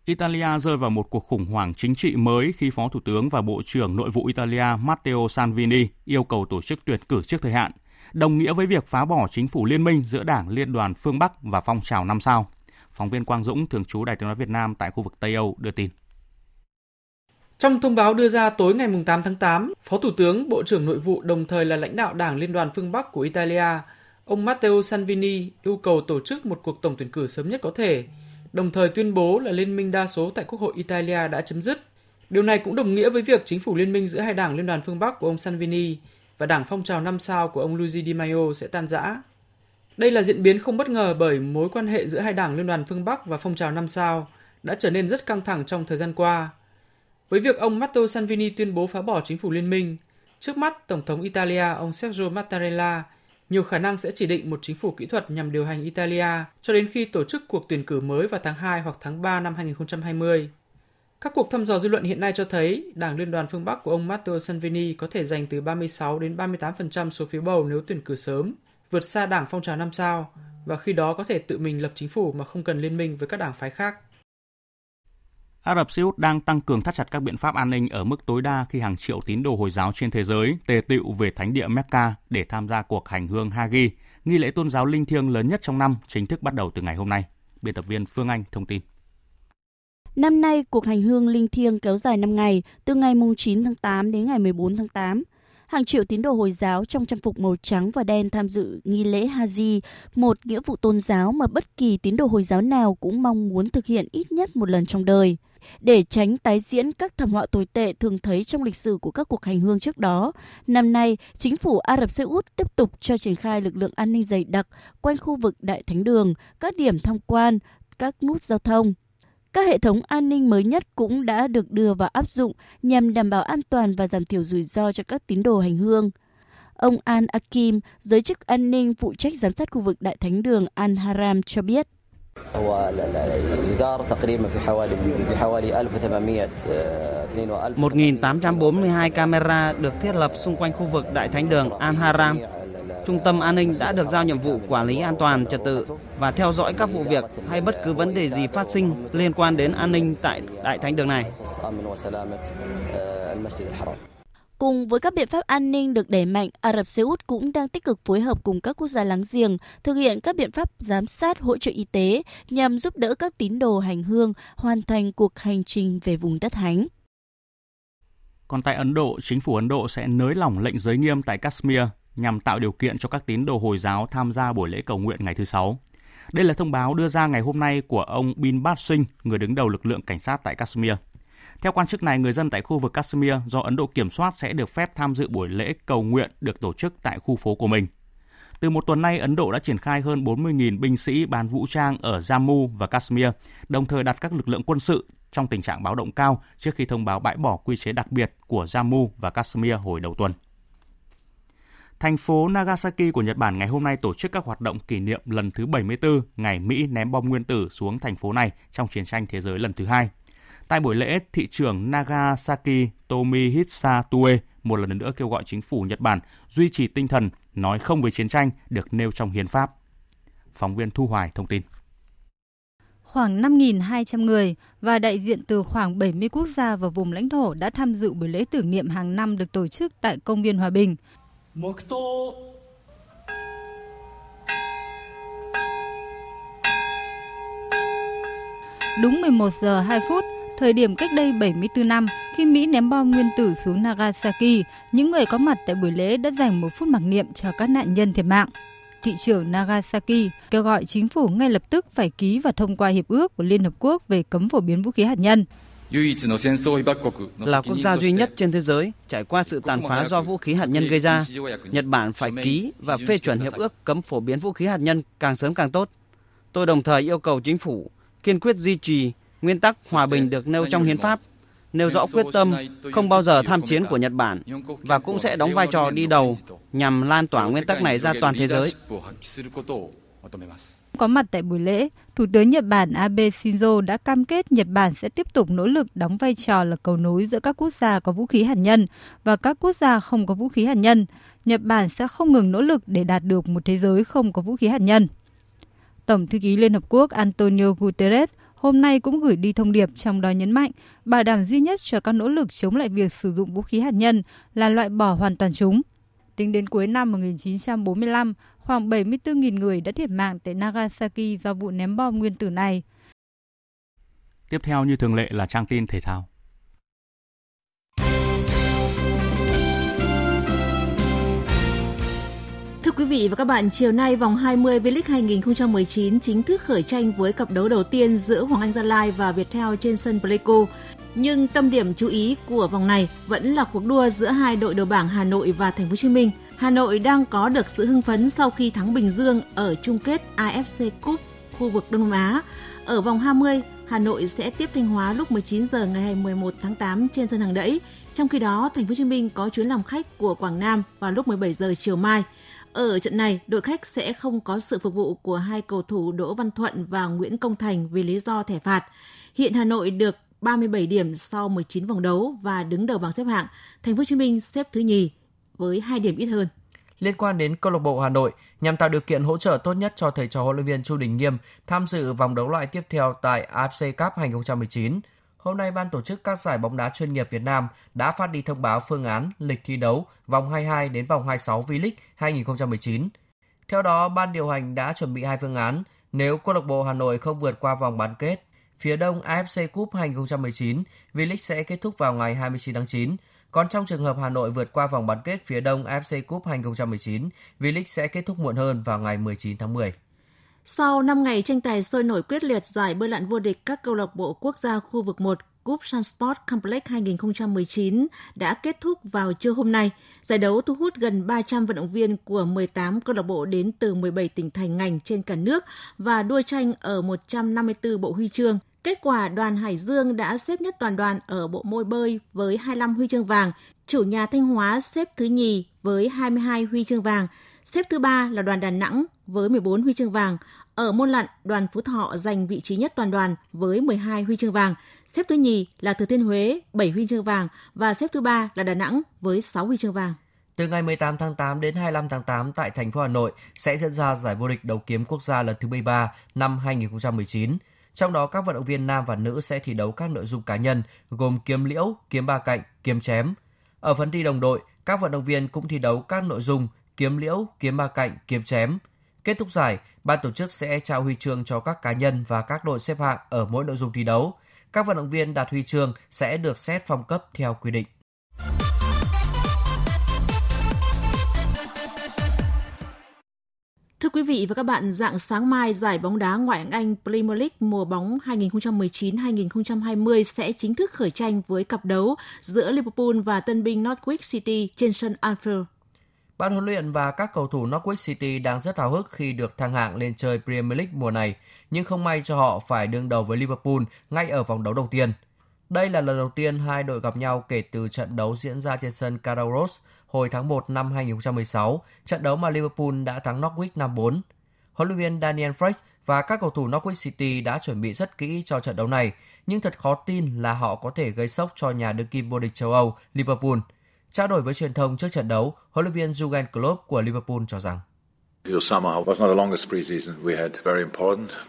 Italia rơi vào một cuộc khủng hoảng chính trị mới khi Phó Thủ tướng và Bộ trưởng Nội vụ Italia Matteo Salvini yêu cầu tổ chức tuyển cử trước thời hạn, đồng nghĩa với việc phá bỏ chính phủ liên minh giữa Đảng Liên đoàn Phương Bắc và phong trào năm sao. Phóng viên Quang Dũng, thường trú Đài Tiếng nói Việt Nam tại khu vực Tây Âu đưa tin. Trong thông báo đưa ra tối ngày tám tháng tám, Phó Thủ tướng, Bộ trưởng Nội vụ đồng thời là lãnh đạo Đảng Liên đoàn Phương Bắc của Italia, ông Matteo Salvini yêu cầu tổ chức một cuộc tổng tuyển cử sớm nhất có thể, đồng thời tuyên bố là liên minh đa số tại Quốc hội Italia đã chấm dứt. Điều này cũng đồng nghĩa với việc chính phủ liên minh giữa hai đảng Liên đoàn Phương Bắc của ông Salvini và đảng phong trào năm sao của ông Luigi Di Maio sẽ tan rã. Đây là diễn biến không bất ngờ bởi mối quan hệ giữa hai đảng Liên đoàn Phương Bắc và phong trào năm sao đã trở nên rất căng thẳng trong thời gian qua. Với việc ông Matteo Salvini tuyên bố phá bỏ chính phủ liên minh, trước mắt Tổng thống Italia ông Sergio Mattarella nhiều khả năng sẽ chỉ định một chính phủ kỹ thuật nhằm điều hành Italia cho đến khi tổ chức cuộc tuyển cử mới vào tháng hai hoặc tháng ba năm hai không hai không. Các cuộc thăm dò dư luận hiện nay cho thấy Đảng Liên đoàn Phương Bắc của ông Matteo Salvini có thể giành từ ba mươi sáu đến ba mươi tám phần trăm số phiếu bầu nếu tuyển cử sớm, vượt xa Đảng Phong trào năm sao và khi đó có thể tự mình lập chính phủ mà không cần liên minh với các đảng phái khác. Ả Rập Xê Út đang tăng cường thắt chặt các biện pháp an ninh ở mức tối đa khi hàng triệu tín đồ Hồi giáo trên thế giới tề tựu về thánh địa Mecca để tham gia cuộc hành hương Hajj, nghi lễ tôn giáo linh thiêng lớn nhất trong năm, chính thức bắt đầu từ ngày hôm nay. Biên tập viên Phương Anh thông tin. Năm nay, cuộc hành hương linh thiêng kéo dài năm ngày, từ ngày chín tháng tám đến ngày mười bốn tháng tám. Hàng triệu tín đồ Hồi giáo trong trang phục màu trắng và đen tham dự nghi lễ Hajj, một nghĩa vụ tôn giáo mà bất kỳ tín đồ Hồi giáo nào cũng mong muốn thực hiện ít nhất một lần trong đời. Để tránh tái diễn các thảm họa tồi tệ thường thấy trong lịch sử của các cuộc hành hương trước đó, năm nay, chính phủ Ả Rập Xê Út tiếp tục cho triển khai lực lượng an ninh dày đặc quanh khu vực Đại Thánh Đường, các điểm tham quan, các nút giao thông. Các hệ thống an ninh mới nhất cũng đã được đưa vào áp dụng nhằm đảm bảo an toàn và giảm thiểu rủi ro cho các tín đồ hành hương. Ông Al-Akim, giới chức an ninh phụ trách giám sát khu vực Đại Thánh Đường Al-Haram cho biết. một nghìn tám trăm bốn mươi hai camera được thiết lập xung quanh khu vực Đại Thánh Đường Al-Haram. Trung tâm an ninh đã được giao nhiệm vụ quản lý an toàn trật tự và theo dõi các vụ việc hay bất cứ vấn đề gì phát sinh liên quan đến an ninh tại Đại Thánh Đường này. Cùng với các biện pháp an ninh được đẩy mạnh, Ả Rập Xê Út cũng đang tích cực phối hợp cùng các quốc gia láng giềng thực hiện các biện pháp giám sát hỗ trợ y tế nhằm giúp đỡ các tín đồ hành hương hoàn thành cuộc hành trình về vùng đất thánh. Còn tại Ấn Độ, chính phủ Ấn Độ sẽ nới lỏng lệnh giới nghiêm tại Kashmir nhằm tạo điều kiện cho các tín đồ Hồi giáo tham gia buổi lễ cầu nguyện ngày thứ Sáu. Đây là thông báo đưa ra ngày hôm nay của ông Binbad Singh, người đứng đầu lực lượng cảnh sát tại Kashmir. Theo quan chức này, người dân tại khu vực Kashmir do Ấn Độ kiểm soát sẽ được phép tham dự buổi lễ cầu nguyện được tổ chức tại khu phố của mình. Từ một tuần nay, Ấn Độ đã triển khai hơn bốn mươi nghìn binh sĩ bán vũ trang ở Jammu và Kashmir, đồng thời đặt các lực lượng quân sự trong tình trạng báo động cao trước khi thông báo bãi bỏ quy chế đặc biệt của Jammu và Kashmir hồi đầu tuần. Thành phố Nagasaki của Nhật Bản ngày hôm nay tổ chức các hoạt động kỷ niệm lần thứ bảy mươi tư ngày Mỹ ném bom nguyên tử xuống thành phố này trong chiến tranh thế giới lần thứ hai. Tại buổi lễ, thị trưởng Nagasaki Tomihisa Tue một lần nữa kêu gọi chính phủ Nhật Bản duy trì tinh thần nói không với chiến tranh được nêu trong hiến pháp. Phóng viên Thu Hoài thông tin. Khoảng năm nghìn hai trăm người và đại diện từ khoảng bảy mươi quốc gia và vùng lãnh thổ đã tham dự buổi lễ tưởng niệm hàng năm được tổ chức tại Công viên Hòa Bình. Đúng mười một giờ hai phút, thời điểm cách đây bảy mươi tư năm khi Mỹ ném bom nguyên tử xuống Nagasaki, những người có mặt tại buổi lễ đã dành một phút mặc niệm cho các nạn nhân thiệt mạng. Thị trưởng Nagasaki kêu gọi chính phủ ngay lập tức phải ký và thông qua hiệp ước của Liên Hợp Quốc về cấm phổ biến vũ khí hạt nhân. Là quốc gia duy nhất trên thế giới trải qua sự tàn phá do vũ khí hạt nhân gây ra, Nhật Bản phải ký và phê chuẩn hiệp ước cấm phổ biến vũ khí hạt nhân càng sớm càng tốt. Tôi đồng thời yêu cầu chính phủ kiên quyết duy trì nguyên tắc hòa bình được nêu trong hiến pháp, nêu rõ quyết tâm không bao giờ tham chiến của Nhật Bản và cũng sẽ đóng vai trò đi đầu nhằm lan tỏa nguyên tắc này ra toàn thế giới. Có mặt tại buổi lễ, Thủ tướng Nhật Bản Abe Shinzo đã cam kết Nhật Bản sẽ tiếp tục nỗ lực đóng vai trò là cầu nối giữa các quốc gia có vũ khí hạt nhân và các quốc gia không có vũ khí hạt nhân. Nhật Bản sẽ không ngừng nỗ lực để đạt được một thế giới không có vũ khí hạt nhân. Tổng thư ký Liên Hợp Quốc Antonio Guterres hôm nay cũng gửi đi thông điệp, trong đó nhấn mạnh bảo đảm duy nhất cho các nỗ lực chống lại việc sử dụng vũ khí hạt nhân là loại bỏ hoàn toàn chúng. Tính đến cuối năm một nghìn chín trăm bốn mươi lăm, khoảng bảy mươi tư nghìn người đã thiệt mạng tại Nagasaki do vụ ném bom nguyên tử này. Tiếp theo như thường lệ là trang tin thể thao. Thưa quý vị và các bạn, chiều nay vòng hai mươi V-League hai nghìn không trăm mười chín chính thức khởi tranh với cặp đấu đầu tiên giữa Hoàng Anh Gia Lai và Viettel trên sân Pleiku. Nhưng tâm điểm chú ý của vòng này vẫn là cuộc đua giữa hai đội đầu bảng Hà Nội và Thành phố Hồ Chí Minh. Hà Nội đang có được sự hưng phấn sau khi thắng Bình Dương ở chung kết a ép xê Cup khu vực Đông Nam Á. Ở vòng hai mươi, Hà Nội sẽ tiếp Thanh Hóa lúc mười chín giờ ngày mười một tháng tám trên sân Hàng Đẫy. Trong khi đó, Thành phố Hồ Chí Minh có chuyến làm khách của Quảng Nam vào lúc mười bảy giờ chiều mai. Ở trận này, đội khách sẽ không có sự phục vụ của hai cầu thủ Đỗ Văn Thuận và Nguyễn Công Thành vì lý do thẻ phạt. Hiện Hà Nội được ba mươi bảy điểm sau mười chín vòng đấu và đứng đầu bảng xếp hạng. Thành phố Hồ Chí Minh xếp thứ nhì với hai điểm ít hơn. Liên quan đến câu lạc bộ Hà Nội, nhằm tạo điều kiện hỗ trợ tốt nhất cho thầy trò huấn luyện viên Chu Đình Nghiêm tham dự vòng đấu loại tiếp theo tại a ép xê Cup hai nghìn không trăm mười chín, hôm nay ban tổ chức các giải bóng đá chuyên nghiệp Việt Nam đã phát đi thông báo phương án lịch thi đấu vòng hai mươi hai đến vòng hai mươi sáu V-League hai nghìn không trăm mười chín. Theo đó, ban điều hành đã chuẩn bị hai phương án nếu câu lạc bộ Hà Nội không vượt qua vòng bán kết. Phía đông a ép xê Cup hai nghìn không trăm mười chín, V-League sẽ kết thúc vào ngày hai mươi chín tháng chín. Còn trong trường hợp Hà Nội vượt qua vòng bán kết phía đông a ép xê Cup hai nghìn không trăm mười chín, V-League sẽ kết thúc muộn hơn vào ngày mười chín tháng mười. Sau năm ngày tranh tài sôi nổi quyết liệt giải bơi lặn vô địch các câu lạc bộ quốc gia khu vực một, Cup Sun Sport Complex hai nghìn không trăm mười chín đã kết thúc vào trưa hôm nay. Giải đấu thu hút gần ba trăm vận động viên của mười tám câu lạc bộ đến từ mười bảy tỉnh thành ngành trên cả nước và đua tranh ở một trăm năm mươi tư bộ huy chương. Kết quả đoàn Hải Dương đã xếp nhất toàn đoàn ở bộ môn bơi với hai mươi lăm huy chương vàng, chủ nhà Thanh Hóa xếp thứ nhì với hai mươi hai huy chương vàng, xếp thứ ba là đoàn Đà Nẵng với mười bốn huy chương vàng. Ở môn lặn, đoàn Phú Thọ giành vị trí nhất toàn đoàn với mười hai huy chương vàng, xếp thứ nhì là Thừa Thiên Huế bảy huy chương vàng và xếp thứ ba là Đà Nẵng với sáu huy chương vàng. Từ ngày mười tám tháng tám đến hai mươi lăm tháng tám tại thành phố Hà Nội sẽ diễn ra giải vô địch đấu kiếm quốc gia lần thứ mười ba năm hai nghìn không trăm mười chín. Trong đó các vận động viên nam và nữ sẽ thi đấu các nội dung cá nhân gồm kiếm liễu, kiếm ba cạnh, kiếm chém. Ở phần thi đồng đội, các vận động viên cũng thi đấu các nội dung kiếm liễu, kiếm ba cạnh, kiếm chém. Kết thúc giải, ban tổ chức sẽ trao huy chương cho các cá nhân và các đội xếp hạng ở mỗi nội dung thi đấu. Các vận động viên đạt huy chương sẽ được xét phong cấp theo quy định. Thưa quý vị và các bạn, rạng sáng mai, giải bóng đá Ngoại hạng Anh Premier League mùa bóng hai nghìn không trăm mười chín hai nghìn không trăm hai mươi sẽ chính thức khởi tranh với cặp đấu giữa Liverpool và tân binh Northwich City trên sân Anfield. Ban huấn luyện và các cầu thủ Northwich City đang rất háo hức khi được thăng hạng lên chơi Premier League mùa này, nhưng không may cho họ phải đương đầu với Liverpool ngay ở vòng đấu đầu tiên. Đây là lần đầu tiên hai đội gặp nhau kể từ trận đấu diễn ra trên sân Carrow Road hồi tháng một năm hai không một sáu, trận đấu mà Liverpool đã thắng Norwich năm bốn. Huấn luyện viên Daniel Farke và các cầu thủ Norwich City đã chuẩn bị rất kỹ cho trận đấu này, nhưng thật khó tin là họ có thể gây sốc cho nhà đương kim vô địch châu Âu Liverpool. Trao đổi với truyền thông trước trận đấu, huấn luyện viên Jurgen Klopp của Liverpool cho rằng: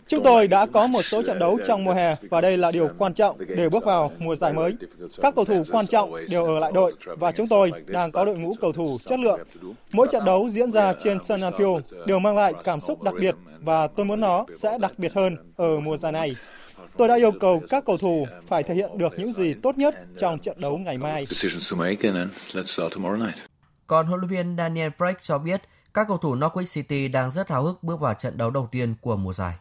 Chúng tôi đã có một số trận đấu trong mùa hè và đây là điều quan trọng để bước vào mùa giải mới. Các cầu thủ quan trọng đều ở lại đội và chúng tôi đang có đội ngũ cầu thủ chất lượng. Mỗi trận đấu diễn ra trên sân Anfield đều mang lại cảm xúc đặc biệt và tôi muốn nó sẽ đặc biệt hơn ở mùa giải này. Tôi đã yêu cầu các cầu thủ phải thể hiện được những gì tốt nhất trong trận đấu ngày mai. Còn huấn luyện viên Daniel Farke cho biết, các cầu thủ Norwich City đang rất háo hức bước vào trận đấu đầu tiên của mùa giải.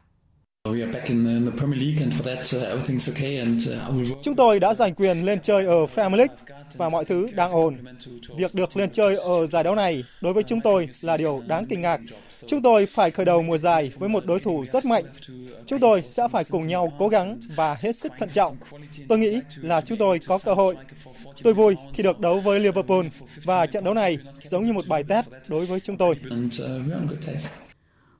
Chúng tôi đã giành quyền lên chơi ở Premier League và mọi thứ đang ổn. Việc được lên chơi ở giải đấu này đối với chúng tôi là điều đáng kinh ngạc. Chúng tôi phải khởi đầu mùa giải với một đối thủ rất mạnh. Chúng tôi sẽ phải cùng nhau cố gắng và hết sức thận trọng. Tôi nghĩ là chúng tôi có cơ hội. Tôi vui khi được đấu với Liverpool và trận đấu này giống như một bài test đối với chúng tôi.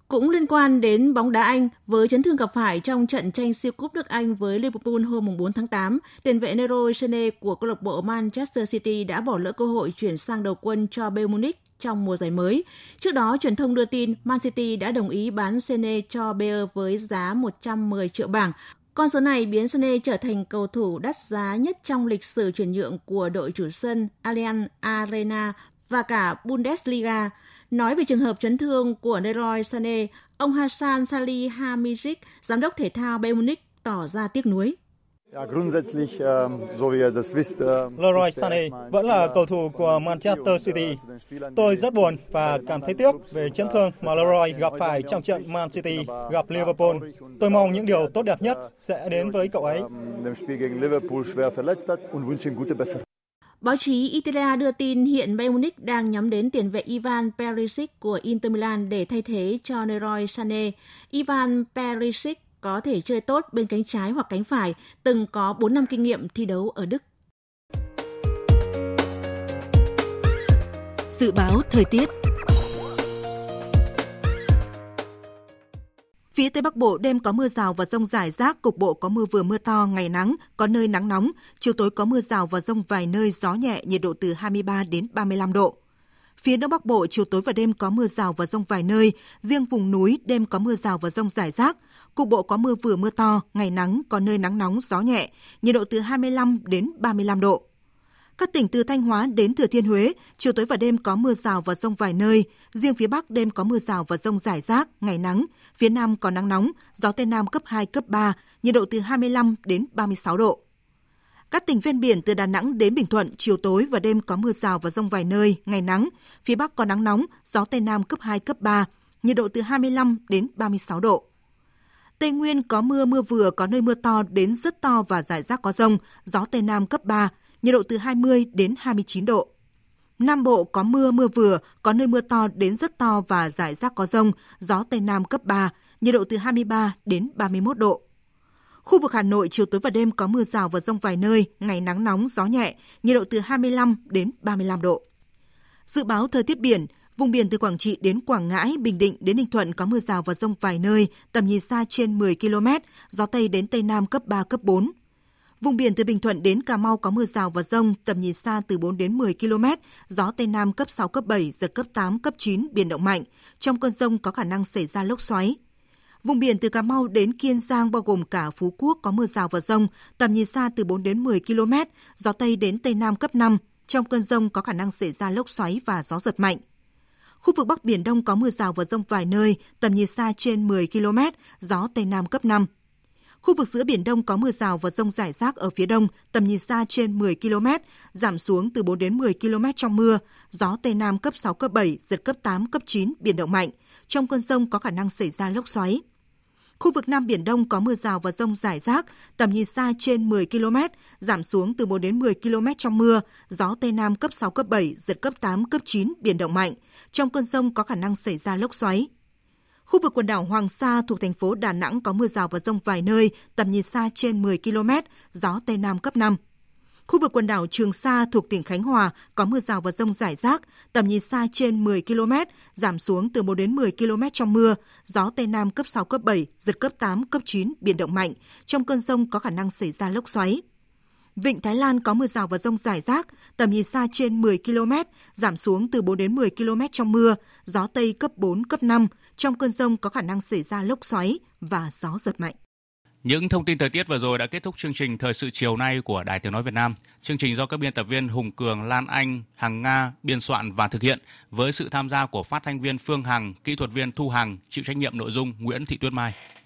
Cũng liên quan đến bóng đá Anh, với chấn thương gặp phải trong trận tranh siêu cúp nước Anh với Liverpool hôm bốn tháng tám, tiền vệ Leroy Sané của câu lạc bộ Manchester City đã bỏ lỡ cơ hội chuyển sang đầu quân cho Bayern Munich trong mùa giải mới. Trước đó, truyền thông đưa tin Man City đã đồng ý bán Sané cho Bayern với giá một trăm mười triệu bảng. Con số này biến Sané trở thành cầu thủ đắt giá nhất trong lịch sử chuyển nhượng của đội chủ sân Allianz Arena và cả Bundesliga. Nói về trường hợp chấn thương của Leroy Sané, ông Hasan Salihamidzic, giám đốc thể thao Bayern Munich, tỏ ra tiếc nuối. Leroy Sané vẫn là cầu thủ của Manchester City. Tôi rất buồn và cảm thấy tiếc về chấn thương mà Leroy gặp phải trong trận Man City gặp Liverpool. Tôi mong những điều tốt đẹp nhất sẽ đến với cậu ấy. Báo chí Italia đưa tin hiện Bayern Munich đang nhắm đến tiền vệ Ivan Perisic của Inter Milan để thay thế cho Leroy Sané. Ivan Perisic có thể chơi tốt bên cánh trái hoặc cánh phải, từng có bốn năm kinh nghiệm thi đấu ở Đức. Dự báo thời tiết. Phía Tây Bắc Bộ đêm có mưa rào và dông rải rác, cục bộ có mưa vừa mưa to, ngày nắng, có nơi nắng nóng, chiều tối có mưa rào và dông vài nơi, gió nhẹ, nhiệt độ từ hai mươi ba đến ba mươi lăm độ. Phía Đông Bắc Bộ chiều tối và đêm có mưa rào và dông vài nơi, riêng vùng núi đêm có mưa rào và dông rải rác, cục bộ có mưa vừa mưa to, ngày nắng, có nơi nắng nóng, gió nhẹ, nhiệt độ từ hai mươi lăm đến ba mươi lăm độ. Các tỉnh từ Thanh Hóa đến Thừa Thiên Huế, chiều tối và đêm có mưa rào và dông vài nơi. Riêng phía Bắc đêm có mưa rào và dông rải rác, ngày nắng. Phía Nam có nắng nóng, gió Tây Nam cấp hai, cấp ba, nhiệt độ từ hai mươi lăm đến ba mươi sáu độ. Các tỉnh ven biển từ Đà Nẵng đến Bình Thuận, chiều tối và đêm có mưa rào và dông vài nơi, ngày nắng. Phía Bắc có nắng nóng, gió Tây Nam cấp hai, cấp ba, nhiệt độ từ hai mươi lăm đến ba mươi sáu độ. Tây Nguyên có mưa, mưa vừa, có nơi mưa to đến rất to và rải rác có dông, gió Tây Nam cấp ba, nhiệt độ từ hai mươi đến hai mươi chín độ. Nam Bộ có mưa, mưa vừa, có nơi mưa to đến rất to và rải rác có dông, gió Tây Nam cấp ba, nhiệt độ từ hai mươi ba đến ba mươi mốt độ. Khu vực Hà Nội chiều tối và đêm có mưa rào và dông vài nơi, ngày nắng nóng, gió nhẹ, nhiệt độ từ hai mươi lăm đến ba mươi lăm độ. Dự báo thời tiết biển, vùng biển từ Quảng Trị đến Quảng Ngãi, Bình Định đến Ninh Thuận có mưa rào và dông vài nơi, tầm nhìn xa trên mười ki lô mét, gió Tây đến Tây Nam cấp ba, cấp bốn. Vùng biển từ Bình Thuận đến Cà Mau có mưa rào và dông, tầm nhìn xa từ bốn đến mười ki lô mét, gió Tây Nam cấp sáu, cấp bảy, giật cấp tám, cấp chín, biển động mạnh. Trong cơn dông có khả năng xảy ra lốc xoáy. Vùng biển từ Cà Mau đến Kiên Giang bao gồm cả Phú Quốc có mưa rào và dông, tầm nhìn xa từ bốn đến mười ki lô mét, gió Tây đến Tây Nam cấp năm. Trong cơn dông có khả năng xảy ra lốc xoáy và gió giật mạnh. Khu vực Bắc Biển Đông có mưa rào và dông vài nơi, tầm nhìn xa trên mười ki lô mét, gió Tây Nam cấp năm. Khu vực giữa Biển Đông có mưa rào và dông rải rác ở phía đông, tầm nhìn xa trên mười ki lô mét, giảm xuống từ bốn đến mười ki lô mét trong mưa, gió Tây Nam cấp sáu, cấp bảy, giật cấp tám, cấp chín, biển động mạnh. Trong cơn dông có khả năng xảy ra lốc xoáy. Khu vực Nam Biển Đông có mưa rào và dông rải rác, tầm nhìn xa trên mười ki lô mét, giảm xuống từ bốn đến mười ki lô mét trong mưa, gió Tây Nam cấp sáu, cấp bảy, giật cấp tám, cấp chín, biển động mạnh. Trong cơn dông có khả năng xảy ra lốc xoáy. Khu vực quần đảo Hoàng Sa thuộc thành phố Đà Nẵng có mưa rào và dông vài nơi, tầm nhìn xa trên mười ki lô mét, gió Tây Nam cấp năm. Khu vực quần đảo Trường Sa thuộc tỉnh Khánh Hòa có mưa rào và dông rải rác, tầm nhìn xa trên mười ki-lô-mét, giảm xuống từ một đến mười ki-lô-mét trong mưa, gió Tây Nam cấp sáu, cấp bảy, giật cấp tám, cấp chín, biển động mạnh. Trong cơn dông có khả năng xảy ra lốc xoáy. Vịnh Thái Lan có mưa rào và dông rải rác, tầm nhìn xa trên mười ki-lô-mét, giảm xuống từ bốn đến mười ki-lô-mét trong mưa, gió Tây cấp bốn, cấp năm. Trong cơn dông có khả năng xảy ra lốc xoáy và gió giật mạnh. Những thông tin thời tiết vừa rồi đã kết thúc chương trình Thời sự chiều nay của Đài Tiếng Nói Việt Nam. Chương trình do các biên tập viên Hùng Cường, Lan Anh, Hằng Nga biên soạn và thực hiện với sự tham gia của phát thanh viên Phương Hằng, kỹ thuật viên Thu Hằng, chịu trách nhiệm nội dung Nguyễn Thị Tuyết Mai.